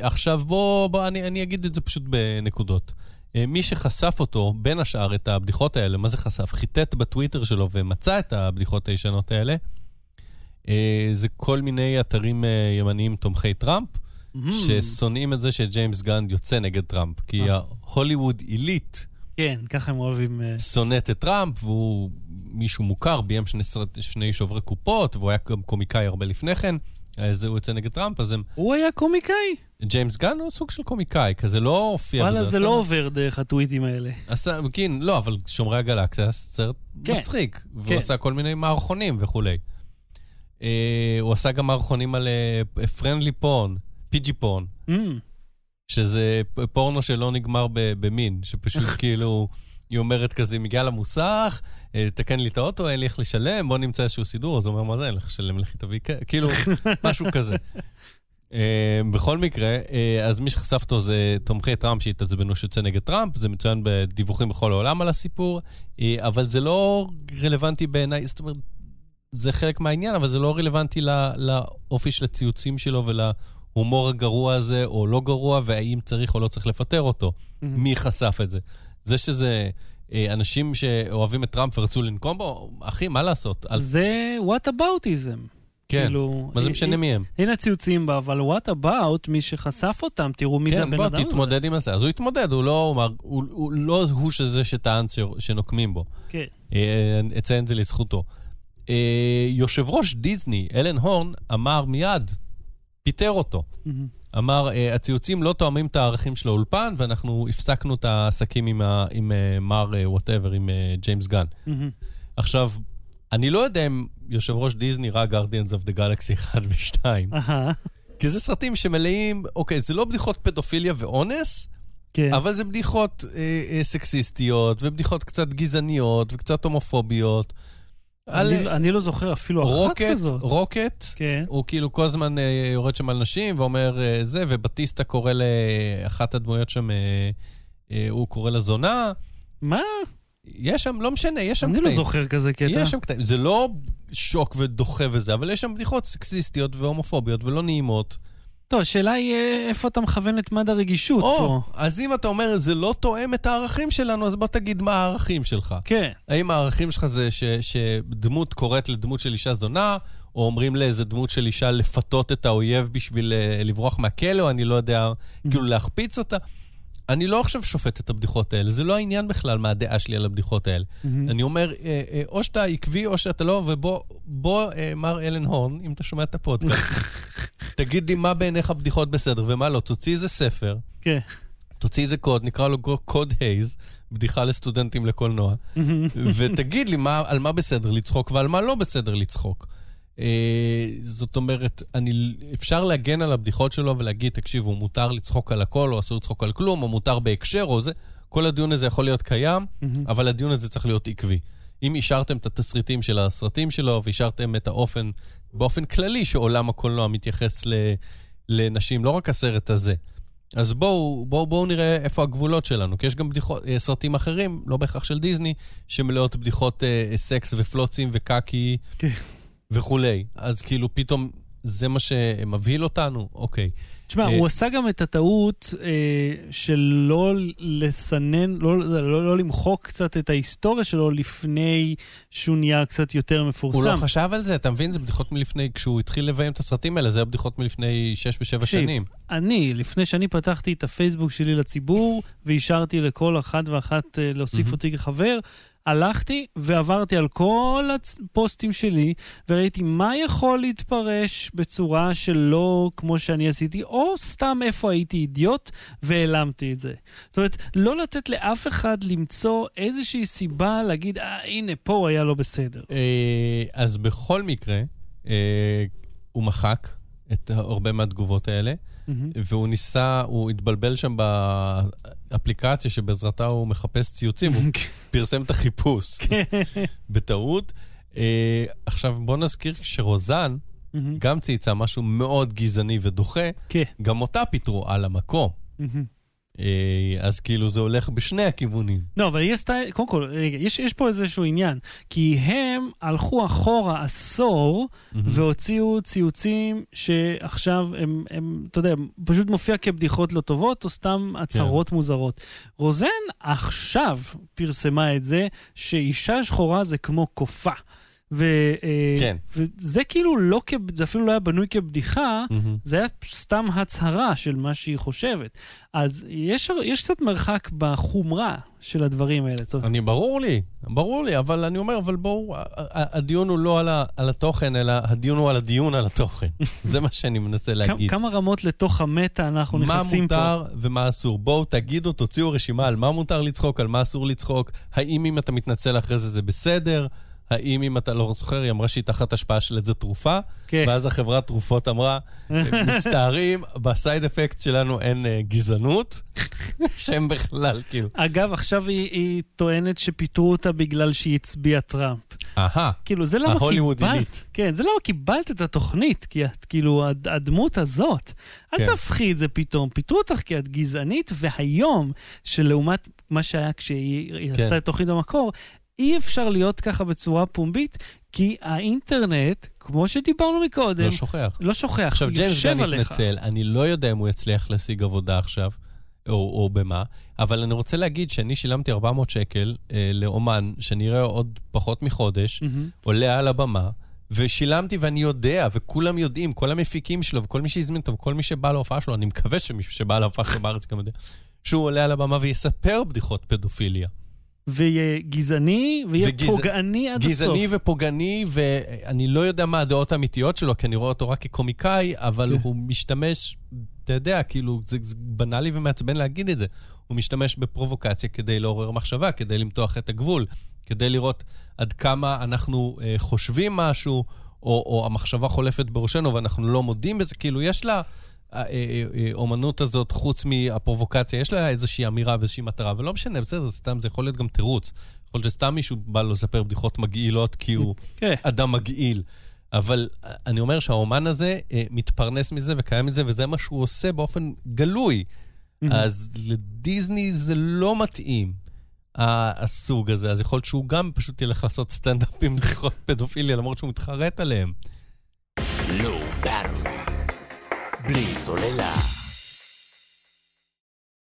עכשיו בוא, אני אגיד את זה פשוט בנקודות. מי שחשף אותו, בין השאר, את הבדיחות האלה, מה זה חשף? חיטט בטוויטר שלו ומצא את הבדיחות הישנות האלה, זה כל מיני אתרים ימניים תומכי טראמפ, ששונאים את זה שג'יימס גן יוצא נגד טראמפ, כי ההוליווד אליט, כן, ככה הם אוהבים... שונאת את טראמפ, והוא מישהו מוכר, ביים שני, שני שוברי קופות, והוא היה קומיקאי הרבה לפני כן, אז הוא יוצא נגד טראמפ, אז הם... הוא היה קומיקאי? ג'יימס גן הוא סוג של קומיקאי, כזה לא הופיע... וואלה, זה לא עובר דרך הטוויטים האלה. עשה, כן, לא, אבל שומרי הגלקסיה, סרט מצחיק, והוא עשה כל מיני מערכונים וכולי. הוא עשה גם מערכונים על פרנדלי פורן, פיג'י פורן. שזה פורנו שלא נגמר במין, שפשוט כאילו, היא אומרת כזה, מגיעה למוסך, תקן לי את האוטו, אין לי איך לשלם, בוא נמצא איזשהו סידור, אז הוא אומר, מה זה, אין לך לשלם, לך תביא, כאילו, משהו כזה. בכל מקרה, אז מי שחשפתו זה תומכי טראמפ, שהתעצבנו שיוצא נגד טראמפ, זה מצוין בדיווחים בכל העולם על הסיפור, אבל זה לא רלוונטי בעיניי, זאת אומרת, זה חלק מהעניין, אבל זה לא רלוונטי לאופי של הציוצים שלו ול... הומור הגרוע הזה או לא גרוע, והאם צריך או לא צריך לפטר אותו. מי חשף את זה? זה שזה אנשים שאוהבים את טראמפ ורצו לנקום בו, אחי, מה לעשות? זה what aboutism. כן, מה זה משנה מי הם? אין הציוצים בה, אבל what about, מי שחשף אותם, תראו מי זה הבן אדם. כן, בוא, תתמודד עם זה. אז הוא התמודד, הוא לא הוא שזה שטען שנוקמים בו. כן. אציין את זה לזכותו. יושב ראש דיסני, אלן הורן, אמר מיד... פיטר אותו. אמר, הציוצים לא תואמים את הערכים של האולפן, ואנחנו הפסקנו את העסקים עם מר וואטאבר, עם ג'יימס גן. עכשיו, אני לא יודע אם יושב ראש דיסני ראה Guardians of the Galaxy אחת ושתיים, כי זה סרטים שמלאים, אוקיי, זה לא בדיחות פדופיליה ואונס, אבל זה בדיחות סקסיסטיות, ובדיחות קצת גזעניות, וקצת הומופוביות, אני, אני לא זוכר אפילו רוקט, אחת כזאת. רוקט, כן. הוא כאילו כל הזמן יורד שם על נשים ואומר זה, ובטיסטה קורא לאחת הדמויות שם, הוא קורא לזונה. מה? יש שם, לא משנה, יש שם קטעים. אני לא זוכר כזה קטע. יש שם קטעים, זה לא שוק ודוחה וזה, אבל יש שם בדיחות סקסיסטיות והומופוביות ולא נעימות. טוב, השאלה היא איפה אתה מכוון את מד הרגישות או, פה. אז אם אתה אומר, זה לא תואם את הערכים שלנו, אז בוא תגיד מה הערכים שלך. כן. האם הערכים שלך זה ש, שדמות קוראת לדמות של אישה זונה, או אומרים לאיזה דמות של אישה לפתות את האויב בשביל לברוח מהכלא, או אני לא יודע, כאילו להחפיץ אותה. אני לא עכשיו שופט את הבדיחות האלה, זה לא העניין בכלל מה הדעה שלי על הבדיחות האלה. אני אומר, או שאתה עקבי או שאתה לא, ובוא, מר אלן הורן, אם אתה שומע את הפודקאסט, תגיד לי מה בעיניך הבדיחות בסדר ומה לא, תוציא איזה ספר, תוציא איזה קוד, נקרא לו קוד הייז, בדיחה לסטודנטים לקולנוע, ותגיד לי על מה בסדר לצחוק ועל מה לא בסדר לצחוק. זאת אומרת, אפשר להגן על הבדיחות שלו ולהגיד, תקשיב, הוא מותר לצחוק על הכל, או אסור לצחוק על כלום, או מותר בהקשר, או זה. כל הדיון הזה יכול להיות קיים, אבל הדיון הזה צריך להיות עקבי. אם אישרתם את התסריטים של הסרטים שלו, ואישרתם את האופן, באופן כללי, שעולם הקולנוע מתייחס לנשים, לא רק הסרט הזה. אז בואו, בואו, בואו נראה איפה הגבולות שלנו, כי יש גם בדיחות, סרטים אחרים, לא בהכרח של דיסני, שמלאות בדיחות, סקס ופלוצים וקקי. וכולי. אז כאילו פתאום זה מה שמבהיל אותנו? אוקיי. תשמע, הוא עשה גם את הטעות שלא לסנן, לא למחוק קצת את ההיסטוריה שלו לפני שהוא נהיה קצת יותר מפורסם. הוא לא חשב על זה, אתה מבין? זה בדיחות מלפני, כשהוא התחיל לביים את הסרטים האלה, זה היה בדיחות מלפני שש ושבע שנים. אני, לפני שאני פתחתי את הפייסבוק שלי לציבור, ואישרתי לכל אחת ואחת להוסיף אותי כחבר, הלכתי ועברתי על כל הפוסטים שלי, וראיתי מה יכול להתפרש בצורה שלא כמו שאני עשיתי, או סתם איפה הייתי אידיוט, והעלמתי את זה. זאת אומרת, לא לתת לאף אחד למצוא איזושהי סיבה להגיד, אה, הנה, פה היה לא בסדר. אז בכל מקרה, הוא מחק את הרבה מהתגובות האלה, mm-hmm. והוא ניסה, הוא התבלבל שם באפליקציה שבעזרתה הוא מחפש ציוצים, הוא פרסם את החיפוש בטעות. Uh, עכשיו בוא נזכיר שרוזן mm-hmm. גם צייצה משהו מאוד גזעני ודוחה, okay. גם אותה פיתרו על המקום. Mm-hmm. אז כאילו זה הולך בשני הכיוונים. לא, אבל יש, קודם כל, יש, יש פה איזשהו עניין, כי הם הלכו אחורה עשור, והוציאו ציוצים שעכשיו הם, הם, אתה יודע, פשוט מופיע כבדיחות לא טובות, או סתם הצהרות מוזרות. רוזן עכשיו פרסמה את זה, שאישה שחורה זה כמו קופה. ו, כן. וזה כאילו לא, זה אפילו לא היה בנוי כבדיחה, mm-hmm. זה היה סתם הצהרה של מה שהיא חושבת. אז יש, יש קצת מרחק בחומרה של הדברים האלה. אני, ברור לי, ברור לי, אבל אני אומר, אבל בואו, הדיון הוא לא על, ה, על התוכן, אלא הדיון הוא על הדיון על התוכן. זה מה שאני מנסה להגיד. כמה רמות לתוך המטה אנחנו נכנסים פה. מה מותר ומה אסור. בואו תגידו, תוציאו רשימה על מה מותר לצחוק, על מה אסור לצחוק, האם אם אתה מתנצל אחרי זה זה בסדר, האם אם אתה לא זוכר, היא אמרה שהיא תחת השפעה של איזה תרופה, ואז החברת תרופות אמרה, מצטערים, בסייד אפקט שלנו אין גזענות, שם בכלל, כאילו. אגב, עכשיו היא טוענת שפיתרו אותה בגלל שהיא הצביעה טראמפ. אהה, ההוליוודינית. כן, זה לא קיבלת את התוכנית, כי את, כאילו, הדמות הזאת, אל תפחי את זה פתאום, פיתרו אותך כי את גזענית, והיום, שלעומת מה שהיה כשהיא עשתה את תוכנית במקור, אי אפשר להיות ככה בצורה פומבית, כי האינטרנט, כמו שדיברנו מקודם, לא שוכח. לא שוכח. עכשיו, ג'יימס גן התנצל, אני לא יודע אם הוא יצליח להשיג עבודה עכשיו, או, או במה, אבל אני רוצה להגיד שאני שילמתי ארבע מאות שקל אה, לאומן, שנראה עוד פחות מחודש, mm-hmm. עולה על הבמה, ושילמתי ואני יודע, וכולם יודעים, כל המפיקים שלו, וכל מי שהזמין אותו, וכל מי שבא להופעה שלו, אני מקווה שמישהו שבא להופעה שלו בארץ גם יודע, שהוא עולה על הבמה ויספר בדיחות פדופיליה. ויהיה גזעני, ויהיה וגז... פוגעני עד גזעני הסוף. גזעני ופוגעני, ואני לא יודע מה הדעות האמיתיות שלו, כי אני רואה אותו רק כקומיקאי, אבל כן. הוא משתמש, אתה יודע, כאילו, זה, זה בנאלי ומעצבן להגיד את זה, הוא משתמש בפרובוקציה כדי לעורר מחשבה, כדי למתוח את הגבול, כדי לראות עד כמה אנחנו אה, חושבים משהו, או, או המחשבה חולפת בראשנו, ואנחנו לא מודים בזה, כאילו, יש לה... האומנות הזאת, חוץ מהפרובוקציה, יש לה איזושהי אמירה ואיזושהי מטרה, ולא משנה, בסדר, סתם, זה יכול להיות גם תירוץ. יכול להיות שסתם מישהו בא לו לספר בדיחות מגעילות, כי הוא אדם מגעיל. אבל אני אומר שהאומן הזה מתפרנס מזה וקיים מזה, וזה מה שהוא עושה באופן גלוי. אז לדיזני זה לא מתאים, הסוג הזה. אז יכול להיות שהוא גם פשוט ילך לעשות סטנדאפ עם בדיחות פדופיליה, למרות שהוא מתחרט עליהם. לא ברור. בלי סוללה.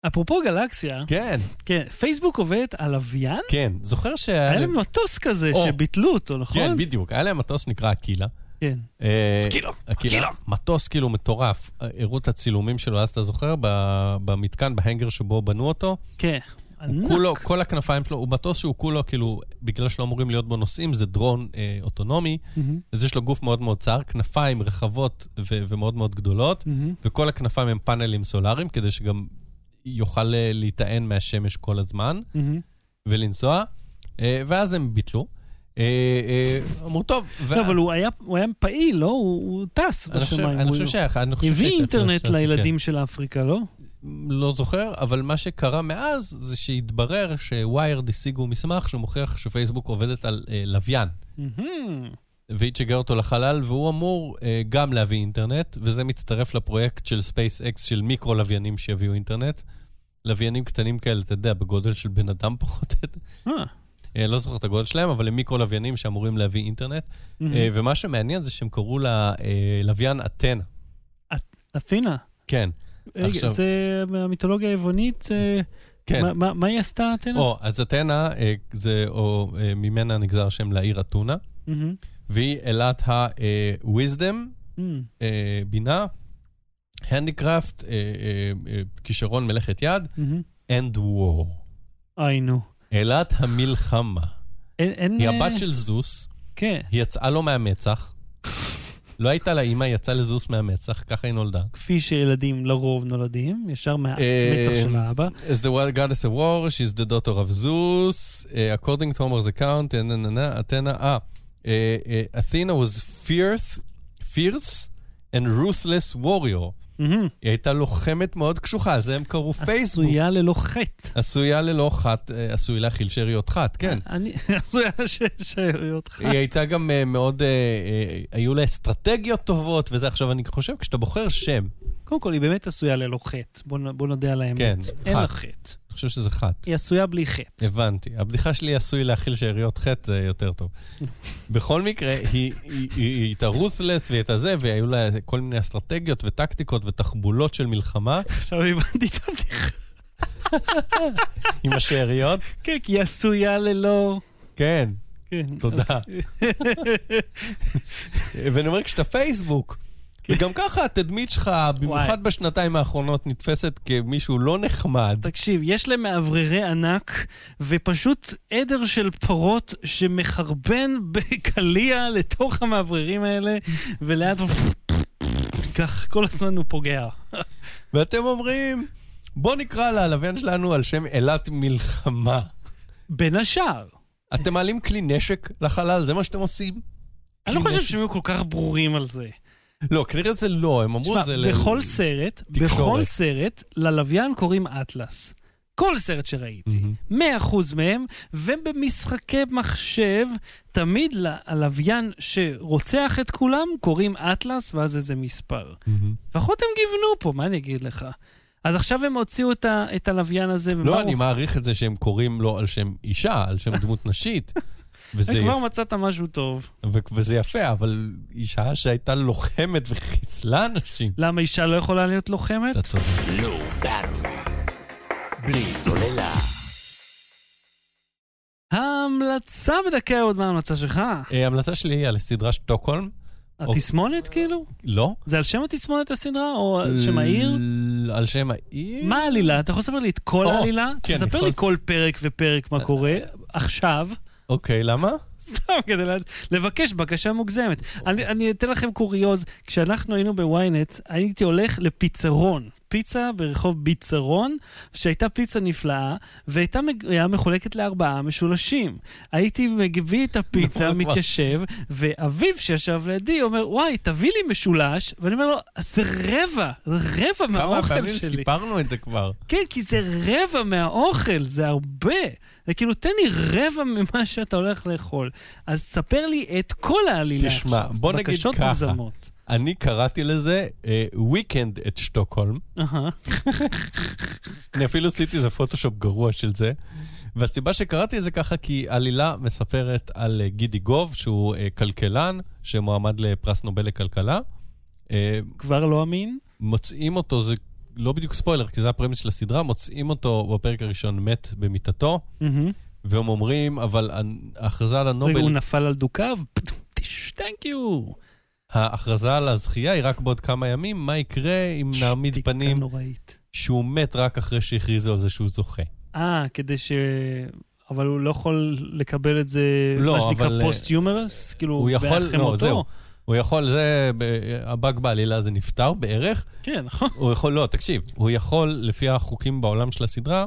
אפרופו גלקסיה, כן. כן, פייסבוק עובד על אביאן? כן, זוכר שהיה... היה להם מטוס כזה שביטלו אותו, נכון? כן, בדיוק. היה להם מטוס נקרא אקילה. כן. אקילה. אקילה. מטוס כאילו מטורף. הראו את הצילומים שלו, אז אתה זוכר? במתקן, בהנגר שבו בנו אותו. כן. ענק. כל הכנפיים שלו, הוא מטוס שהוא כולו, כאילו, בגלל שלא אמורים להיות בו נוסעים, זה דרון אה, אוטונומי, mm-hmm. אז יש לו גוף מאוד מאוד צר, כנפיים רחבות ו- ומאוד מאוד גדולות, mm-hmm. וכל הכנפיים הם פאנלים סולאריים, כדי שגם יוכל להיטען מהשמש כל הזמן, mm-hmm. ולנסוע, אה, ואז הם ביטלו. אמרו טוב, אבל הוא היה פעיל, לא? הוא טס בשמיים, הביא אינטרנט לילדים של אפריקה, לא? לא זוכר, אבל מה שקרה מאז זה שהתברר שוויירד השיגו מסמך שמוכיח שפייסבוק עובדת על לוויין והיא תשגר אותו לחלל, והוא אמור גם להביא אינטרנט, וזה מצטרף לפרויקט של SpaceX של מיקרו לוויינים שיביאו אינטרנט, לוויינים קטנים כאלה, אתה יודע, בגודל של בן אדם פחות, לא זוכר את הגודל שלהם, אבל הם מיקרו-לוויינים שאמורים להביא אינטרנט, ומה שמעניין זה שהם קראו ללוויין אתנה. אתנה? כן. זה מהמיתולוגיה היוונית, מה היא עשתה אתנה? אז אתנה, ממנה נגזר שם לעיר אתונה, והיא אלת ה-wisdom, בינה, handicraft, כישרון מלאכת יד, and war. היינו. אלת המלחמה. היא הבת של זוס, היא יצאה לו מהמצח, לא הייתה לה אימא, היא יצאה לזוס מהמצח, ככה היא נולדה. כפי שילדים לרוב נולדים, ישר מהמצח של האבא. As the wild goddess of war, she is the daughter of Zeus, according to Homer's account, Athena was fierce, fierce, and Ruthless Warrior. Mm-hmm. היא הייתה לוחמת מאוד קשוחה, זה הם קראו עשויה פייסבוק. עשויה ללא חטא. עשויה ללא חטא, עשויה להכיל שאריות חטא, כן. אני, עשויה שאריות חטא. היא הייתה גם מאוד, אה, אה, היו לה אסטרטגיות טובות, וזה עכשיו אני חושב, כשאתה בוחר שם. קודם כל, היא באמת עשויה ללא חטא, בוא, בוא נדע על האמת. כן, חטא. אין לה חטא. אני חושב שזה חטא. היא עשויה בלי חטא. הבנתי. הבדיחה שלי עשוי להכיל שאריות חטא, זה יותר טוב. בכל מקרה, היא הייתה רות'לס והיא הייתה זה, והיו לה כל מיני אסטרטגיות וטקטיקות ותחבולות של מלחמה. עכשיו הבנתי את הבדיחה. עם השאריות? כן, כי היא עשויה ללא... כן. תודה. ואני אומר, כשאתה פייסבוק... וגם ככה התדמית שלך, במיוחד בשנתיים האחרונות, נתפסת כמישהו לא נחמד. תקשיב, יש להם מאווררי ענק, ופשוט עדר של פרות שמחרבן בקליה לתוך המאווררים האלה, ולאט כך כל הזמן הוא פוגע. ואתם אומרים, בוא נקרא ללוויין שלנו על שם אלת מלחמה. בין השאר. אתם מעלים כלי נשק לחלל, זה מה שאתם עושים? אני לא חושב שהם יהיו כל כך ברורים על זה. לא, כנראה זה לא, הם אמרו את זה לתקשורת. בכל סרט, בכל סרט, ללוויין קוראים אטלס. כל סרט שראיתי, מאה אחוז מהם, ובמשחקי מחשב, תמיד ללוויין שרוצח את כולם, קוראים אטלס, ואז איזה מספר. לפחות הם גיוונו פה, מה אני אגיד לך? אז עכשיו הם הוציאו את הלוויין הזה. לא, אני מעריך את זה שהם קוראים לו על שם אישה, על שם דמות נשית. כבר מצאת משהו טוב. וזה יפה, אבל אישה שהייתה לוחמת וחיסלה אנשים. למה אישה לא יכולה להיות לוחמת? אתה צודק. לא ברור. בלי סוללה. ההמלצה בדקה עוד מה ההמלצה שלך? ההמלצה שלי היא על סדרה שטוקהולם. התסמונת כאילו? לא. זה על שם התסמונת הסדרה? או על שם העיר? על שם העיר? מה העלילה? אתה יכול לספר לי את כל העלילה? תספר לי כל פרק ופרק מה קורה עכשיו. אוקיי, למה? סתם, כדי לבקש בקשה מוגזמת. אני, אני אתן לכם קוריוז, כשאנחנו היינו בוויינט, הייתי הולך לפיצרון, פיצה ברחוב ביצרון, שהייתה פיצה נפלאה, והייתה מחולקת לארבעה משולשים. הייתי מביא את הפיצה, מתיישב, ואביו שישב לידי אומר, וואי, תביא לי משולש, ואני אומר לו, זה רבע, זה רבע מהאוכל שלי. כמה פעמים סיפרנו את זה כבר. כן, כי זה רבע מהאוכל, זה הרבה. זה כאילו, תן לי רבע ממה שאתה הולך לאכול. אז ספר לי את כל העלילה. תשמע, בוא נגיד ככה. מוזמות. אני קראתי לזה Weekend at Stockholm. אני אפילו עשיתי איזה פוטושופ גרוע של זה. והסיבה שקראתי זה ככה, כי עלילה מספרת על גידי גוב, שהוא כלכלן, שמועמד לפרס נובל לכלכלה. כבר לא אמין? מוצאים אותו, זה... לא בדיוק ספוילר, כי זה הפרמיס של הסדרה, מוצאים אותו בפרק הראשון מת במיטתו, והם אומרים, אבל ההכרזה על הנובל... הוא נפל על דוקיו, תשתנק יו. ההכרזה על הזכייה היא רק בעוד כמה ימים, מה יקרה אם נעמיד פנים שהוא מת רק אחרי שהכריזו על זה שהוא זוכה. אה, כדי ש... אבל הוא לא יכול לקבל את זה, מה שנקרא פוסט-יומרס? כאילו, באחרי מותו? הוא יכול, זה, הבאג בעלילה זה נפטר בערך. כן, נכון. הוא יכול, לא, תקשיב, הוא יכול, לפי החוקים בעולם של הסדרה,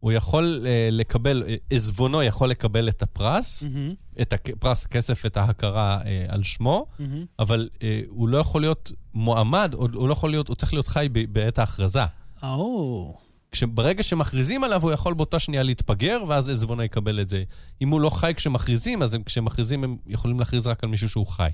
הוא יכול אה, לקבל, עזבונו יכול לקבל את הפרס, mm-hmm. את הפרס הכסף, את ההכרה אה, על שמו, mm-hmm. אבל אה, הוא לא יכול להיות מועמד, הוא לא יכול להיות, הוא צריך להיות חי ב, בעת ההכרזה. או... Oh. ברגע שמכריזים עליו, הוא יכול באותה שנייה להתפגר, ואז עזבונו יקבל את זה. אם הוא לא חי כשמכריזים, אז כשמכריזים הם יכולים להכריז רק על מישהו שהוא חי.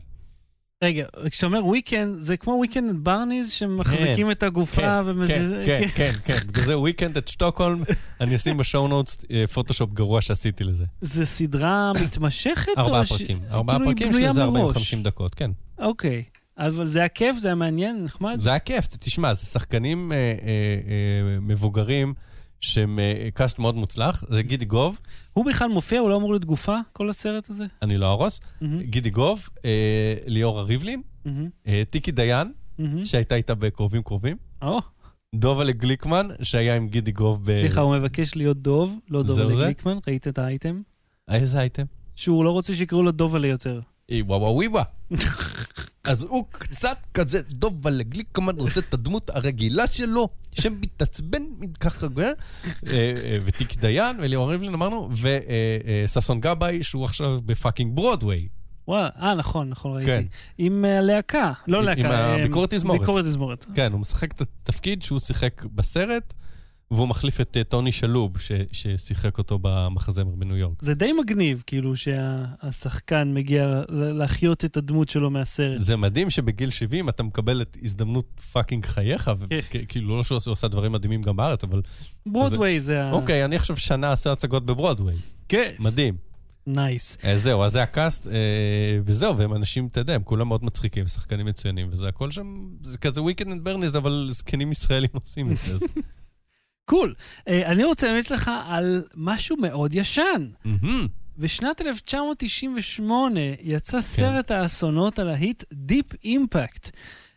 רגע, כשאתה אומר וויקנד, זה כמו וויקנד את ברניז, שמחזיקים את הגופה ומזיז... כן, כן, כן, זה וויקנד את שטוקהולם, אני אשים בשואו נוטס פוטושופ גרוע שעשיתי לזה. זה סדרה מתמשכת? ארבעה פרקים, ארבעה פרקים שזה ארבעים עד חמישים דקות, כן. אוקיי, אבל זה היה כיף, זה היה מעניין, נחמד? זה היה כיף, תשמע, זה שחקנים מבוגרים, שהם קאסט מאוד מוצלח, זה גידי גוב. הוא בכלל מופיע, הוא לא אמור להיות גופה, כל הסרט הזה? אני לא ארוס. Mm-hmm. גידי גוב, אה, ליאורה ריבלין, mm-hmm. אה, טיקי דיין, mm-hmm. שהייתה איתה בקרובים קרובים. או. Oh. דובה לגליקמן, שהיה עם גידי גוב ב... סליחה, הוא מבקש להיות דוב, לא דובה לגליקמן, זה? ראית את האייטם? איזה אייטם? שהוא לא רוצה שיקראו לו דובה ליותר. אי וואו וואו וואו. אז הוא קצת כזה דוב ולגליק כמובן עושה את הדמות הרגילה שלו שמתעצבן ככה וטיק דיין וליאור ריבלין אמרנו וססון גבאי שהוא עכשיו בפאקינג ברודווי וואלה, אה, נכון, נכון, ראיתי. עם הלהקה, לא להקה. עם הביקורת תזמורת. ביקורת תזמורת. כן, הוא משחק את התפקיד שהוא שיחק בסרט, והוא מחליף את טוני שלוב, ששיחק אותו במחזמר בניו יורק. זה די מגניב, כאילו, שהשחקן מגיע להחיות את הדמות שלו מהסרט. זה מדהים שבגיל שבעים אתה מקבל את הזדמנות פאקינג חייך, כאילו, לא שהוא עושה דברים מדהימים גם בארץ, אבל... ברודווי זה... אוקיי, אני עכשיו שנה עשה הצגות בברודווי. כן. מדהים. נייס. אז זהו, אז זה הקאסט, וזהו, והם אנשים, אתה יודע, הם כולם מאוד מצחיקים, שחקנים מצוינים, וזה הכל שם, זה כזה Weekend and Bernies, אבל זקנים ישראלים עושים את זה. קול. אני רוצה להמליץ לך על משהו מאוד ישן. בשנת אלף תשע מאות תשעים ושמונה יצא סרט האסונות על ההיט Deep Impact,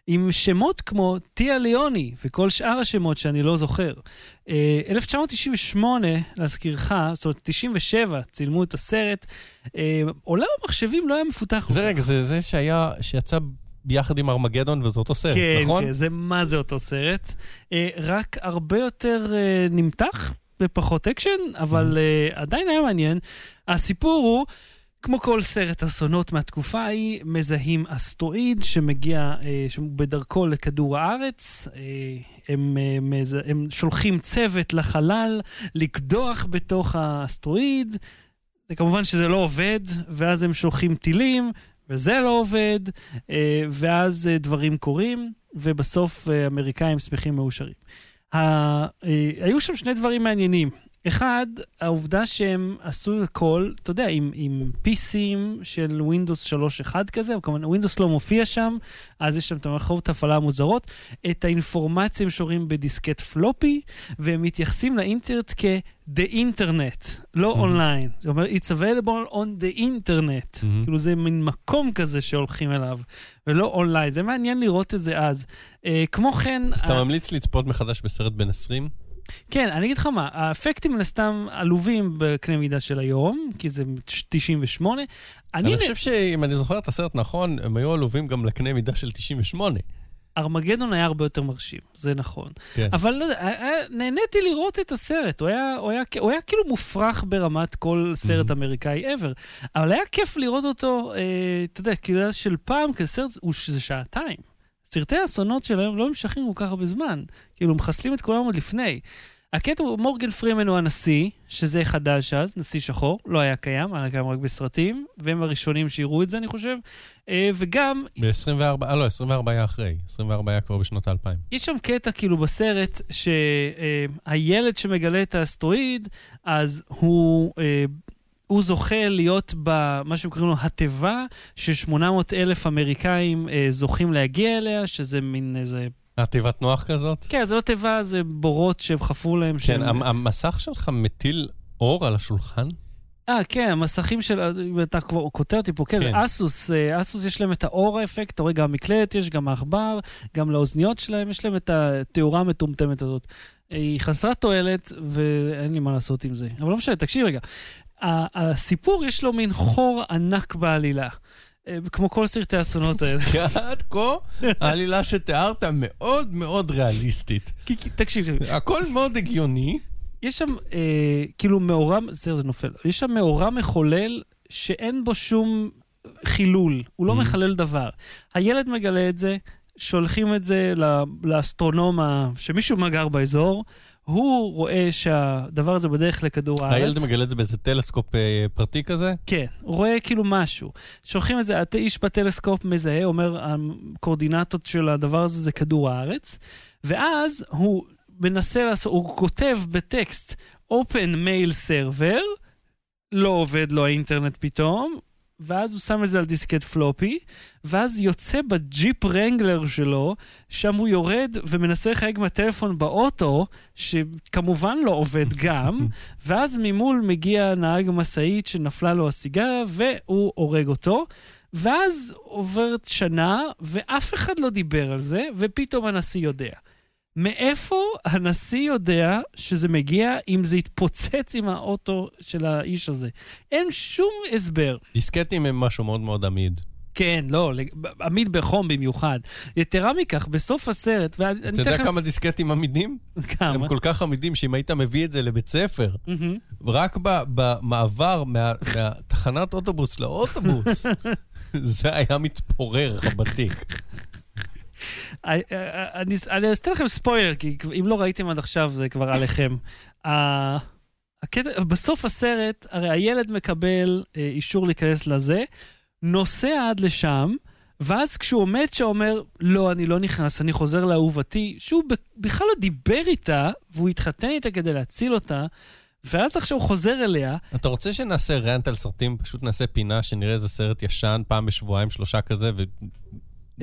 עם שמות כמו טיה ליוני, וכל שאר השמות שאני לא זוכר. אלף תשע מאות תשעים ושמונה, להזכירך, זאת אומרת, תשעים ושבע, צילמו את הסרט. עולם המחשבים לא היה מפותח. זה רגע, זה זה שהיה, שיצא ביחד עם ארמגדון, וזה אותו סרט, כן, נכון? כן, זה מה זה אותו סרט. רק הרבה יותר נמתח, ופחות אקשן, אבל עדיין היה מעניין. הסיפור הוא, כמו כל סרט אסונות מהתקופה היא, מזהים אסטרואיד שמגיע בדרכו לכדור הארץ, הם, הם, הם שולחים צוות לחלל, לקדוח בתוך האסטרואיד, וכמובן שזה לא עובד, ואז הם שולחים טילים, וזה לא עובד, ואז דברים קורים, ובסוף אמריקאים שמחים מאושרים. היו שם שני דברים מעניינים. אחד, העובדה שהם עשו הכל, אתה יודע, עם, עם פיסים של Windows שלוש נקודה אחת כזה, וכמובן, Windows לא מופיע שם, אז יש שם את המערכות הפעלה המוזרות, את האינפורמציה הם שורים בדיסקט פלופי, והם מתייחסים לאינטרנט כ-the internet, לא אונליין. Mm-hmm. זאת אומרת, it's available on the internet. Mm-hmm. כאילו זה מין מקום כזה שהולכים אליו, ולא אונליין. זה מעניין לראות את זה אז. אה, כמו כן... אז אתה ה... ממליץ לצפות מחדש בסרט בן עשרים? כן, אני אגיד לך מה, האפקטים לסתם עלובים בקנה מידה של היום, כי זה תשעים ושמונה. אני, אני חושב שאם אני זוכר את הסרט נכון, הם היו עלובים גם לקנה מידה של תשעים ושמונה. ארמגדון היה הרבה יותר מרשים, זה נכון. כן. אבל לא, נהניתי לראות את הסרט, הוא היה, הוא היה, הוא היה כאילו מופרך ברמת כל סרט mm-hmm. אמריקאי ever, אבל היה כיף לראות אותו, אה, אתה יודע, כאילו של פעם, כי הסרט זה שעתיים. סרטי האסונות של היום לא משכים כל כך הרבה זמן, כאילו מחסלים את כולם עוד לפני. הקטע הוא, מורגן פרימן הוא הנשיא, שזה חדש אז, נשיא שחור, לא היה קיים, היה קיים רק בסרטים, והם הראשונים שיראו את זה, אני חושב, וגם... ב-עשרים וארבע, לא, עשרים וארבע היה אחרי, עשרים וארבע היה כבר בשנות ה-אלפיים. יש שם קטע, כאילו, בסרט, שהילד שמגלה את האסטרואיד, אז הוא... הוא זוכה להיות במה שקוראים לו הטבע, ש-שמונה מאות אלף אמריקאים אה, זוכים להגיע אליה, שזה מין איזה... הטבעת נוח כזאת? כן, זה לא טבע, זה בורות שהם חפרו להם. כן, שהם... המסך שלך מטיל אור על השולחן? אה, כן, המסכים של... אתה כבר כותר אותי פה, כן, כן. אסוס, אסוס יש להם את האור האפקט, אתה רואה גם מקלט, יש גם העכבר, גם לאוזניות שלהם, יש להם את התאורה המטומטמת הזאת. היא חסרת תועלת, ואין לי מה לעשות עם זה. אבל לא משנה, תקשיב רגע. הסיפור יש לו מין חור ענק בעלילה, כמו כל סרטי האסונות האלה. עד כה, העלילה שתיארת מאוד מאוד ריאליסטית. תקשיב. הכל מאוד הגיוני. יש שם, כאילו, מאורע, זהו, זה נופל. יש שם מאורע מחולל שאין בו שום חילול. הוא לא מחלל דבר. הילד מגלה את זה, שולחים את זה לאסטרונום שמישהו מגר באזור, הוא רואה שהדבר הזה בדרך לכדור הארץ. הילד מגלה את זה באיזה טלסקופ פרטי כזה? כן, הוא רואה כאילו משהו. שולחים את זה, האיש בטלסקופ מזהה, אומר, הקורדינטות של הדבר הזה זה כדור הארץ, ואז הוא מנסה לעשות, הוא כותב בטקסט, open mail server, לא עובד לו האינטרנט פתאום, ואז הוא שם את זה על דיסקט פלופי, ואז יוצא בג'יפ רנגלר שלו, שם הוא יורד ומנסה לחייג מהטלפון באוטו, שכמובן לא עובד גם, ואז ממול מגיע נהג מסעית שנפלה לו הסיגריה, והוא הורג אותו, ואז עוברת שנה, ואף אחד לא דיבר על זה, ופתאום הנשיא יודע. מאיפה הנשיא יודע שזה מגיע אם זה יתפוצץ עם האוטו של האיש הזה? אין שום הסבר. דיסקטים הם משהו מאוד מאוד עמיד. כן, לא, עמיד בחום במיוחד. יתרה מכך, בסוף הסרט... אתה יודע כמה דיסקטים עמידים? כמה? הם כל כך עמידים שאם היית מביא את זה לבית ספר, רק במעבר מהתחנת אוטובוס לאוטובוס... זה היה מתפורר רבתי. אני אעשה לכם ספוילר, כי אם לא ראיתם עד עכשיו זה כבר עליכם. בסוף הסרט, הרי הילד מקבל אישור להיכנס לזה, נוסע עד לשם, ואז כשהוא עומד שאומר, לא, אני לא נכנס, אני חוזר לאהובתי, שהוא בכלל לא דיבר איתה, והוא התחתן איתה כדי להציל אותה, ואז עכשיו הוא חוזר אליה. אתה רוצה שנעשה רנט על סרטים, פשוט נעשה פינה, שנראה איזה סרט ישן, פעם בשבועיים, שלושה כזה, ו...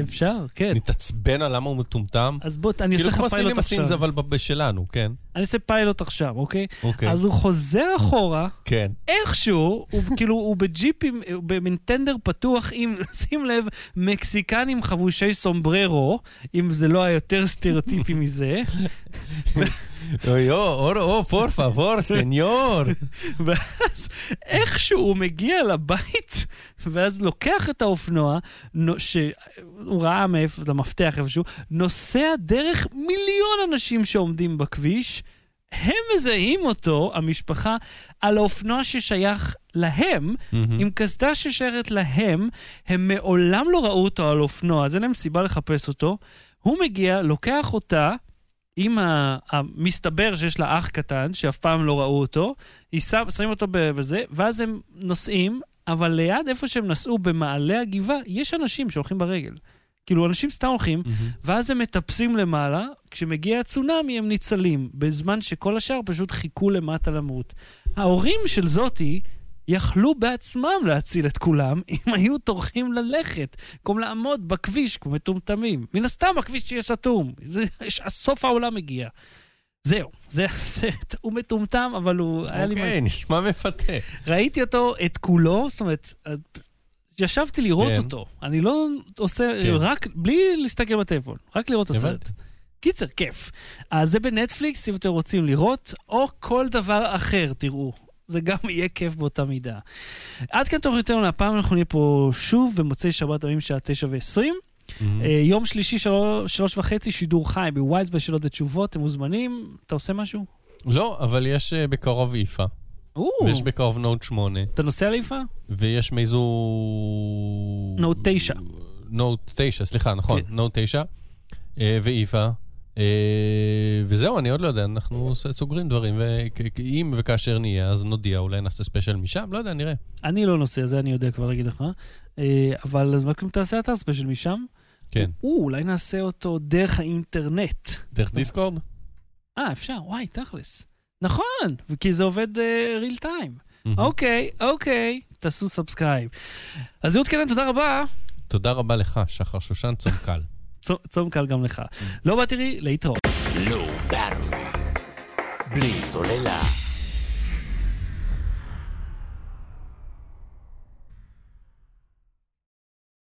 אפשר, כן. נתעצבן על למה הוא מטומטם. אז בוא, אני עושה לך פיילוט עכשיו. כאילו כמו סינס אבל בשלנו, כן. אני עושה פיילוט עכשיו, אוקיי? אוקיי. אז הוא חוזר אחורה. כן. איכשהו, כאילו הוא בג'יפ, במנטנדר פתוח עם, שים לב, מקסיקנים חבושי סומבררו, אם זה לא היותר סטריאוטיפי מזה. או, פור פאבור, סניור. ואז איכשהו הוא מגיע לבית, ואז לוקח את האופנוע, שהוא ראה למפתח איפשהו, נוסע דרך מיליון אנשים שעומדים בכביש, הם מזהים אותו, המשפחה, על האופנוע ששייך להם, עם קסדה ששיירת להם, הם מעולם לא ראו אותו על האופנוע, אז אין להם סיבה לחפש אותו, הוא מגיע, לוקח אותה, עם המסתבר שיש לה אח קטן, שאף פעם לא ראו אותו, שמים אותו בזה, ואז הם נוסעים, אבל ליד איפה שהם נסעו, במעלה הגבעה, יש אנשים שהולכים ברגל. כאילו, אנשים סתם הולכים, ואז הם מטפסים למעלה, כשמגיע הצונאמי הם ניצלים, בזמן שכל השאר פשוט חיכו למטה למות. ההורים של זאתי, יכלו בעצמם להציל את כולם, אם היו תורכים ללכת, כמו לעמוד בכביש, כמו מטומטמים. מן הסתם הכביש שיש אטום. סוף העולם הגיע. זהו, זה הסרט. הוא מטומטם, אבל הוא... אוקיי, נשמע מפתה. ראיתי אותו, את כולו, זאת אומרת, ישבתי לראות אותו. אני לא עושה, רק, בלי להסתכל בטלפון, רק לראות הסרט. קיצר, כיף. אז זה בנטפליקס, אם אתם רוצים לראות, או כל דבר אחר, תראו. זה גם יהיה כיף באותה מידה. עד כאן תוך יותר מהפעם, אנחנו נהיה פה שוב, ומוצאי שבת עמים שעה תשע ועשרים. יום שלישי, שלוש וחצי, שידור חי, בווייז בשאלות ותשובות, אתם מוזמנים, אתה עושה משהו? לא, אבל יש בקרוב איפה. ויש בקרוב נוט שמונה. אתה נוסע לאיפה? ויש מאיזו... נוט תשע. נוט תשע, סליחה, נכון, נוט תשע. ואיפה. וזהו, אני עוד לא יודע, אנחנו סוגרים דברים, ואם וכאשר נהיה, אז נודיע, אולי נעשה ספיישל משם, לא יודע, נראה. אני לא נוסע, זה אני יודע כבר להגיד לך, אבל אז מה כלום תעשה אתה ספיישל משם? כן. אולי נעשה אותו דרך האינטרנט. דרך דיסקורד? אה, אפשר, וואי, תכלס. נכון, כי זה עובד ריל טיים. אוקיי, אוקיי, תעשו סאבסקרייב. אז זהות כאן, תודה רבה. תודה רבה לך, שחר שושן צום קל. צום קל גם לך. לא בא תראי, להתראות. בלי סוללה.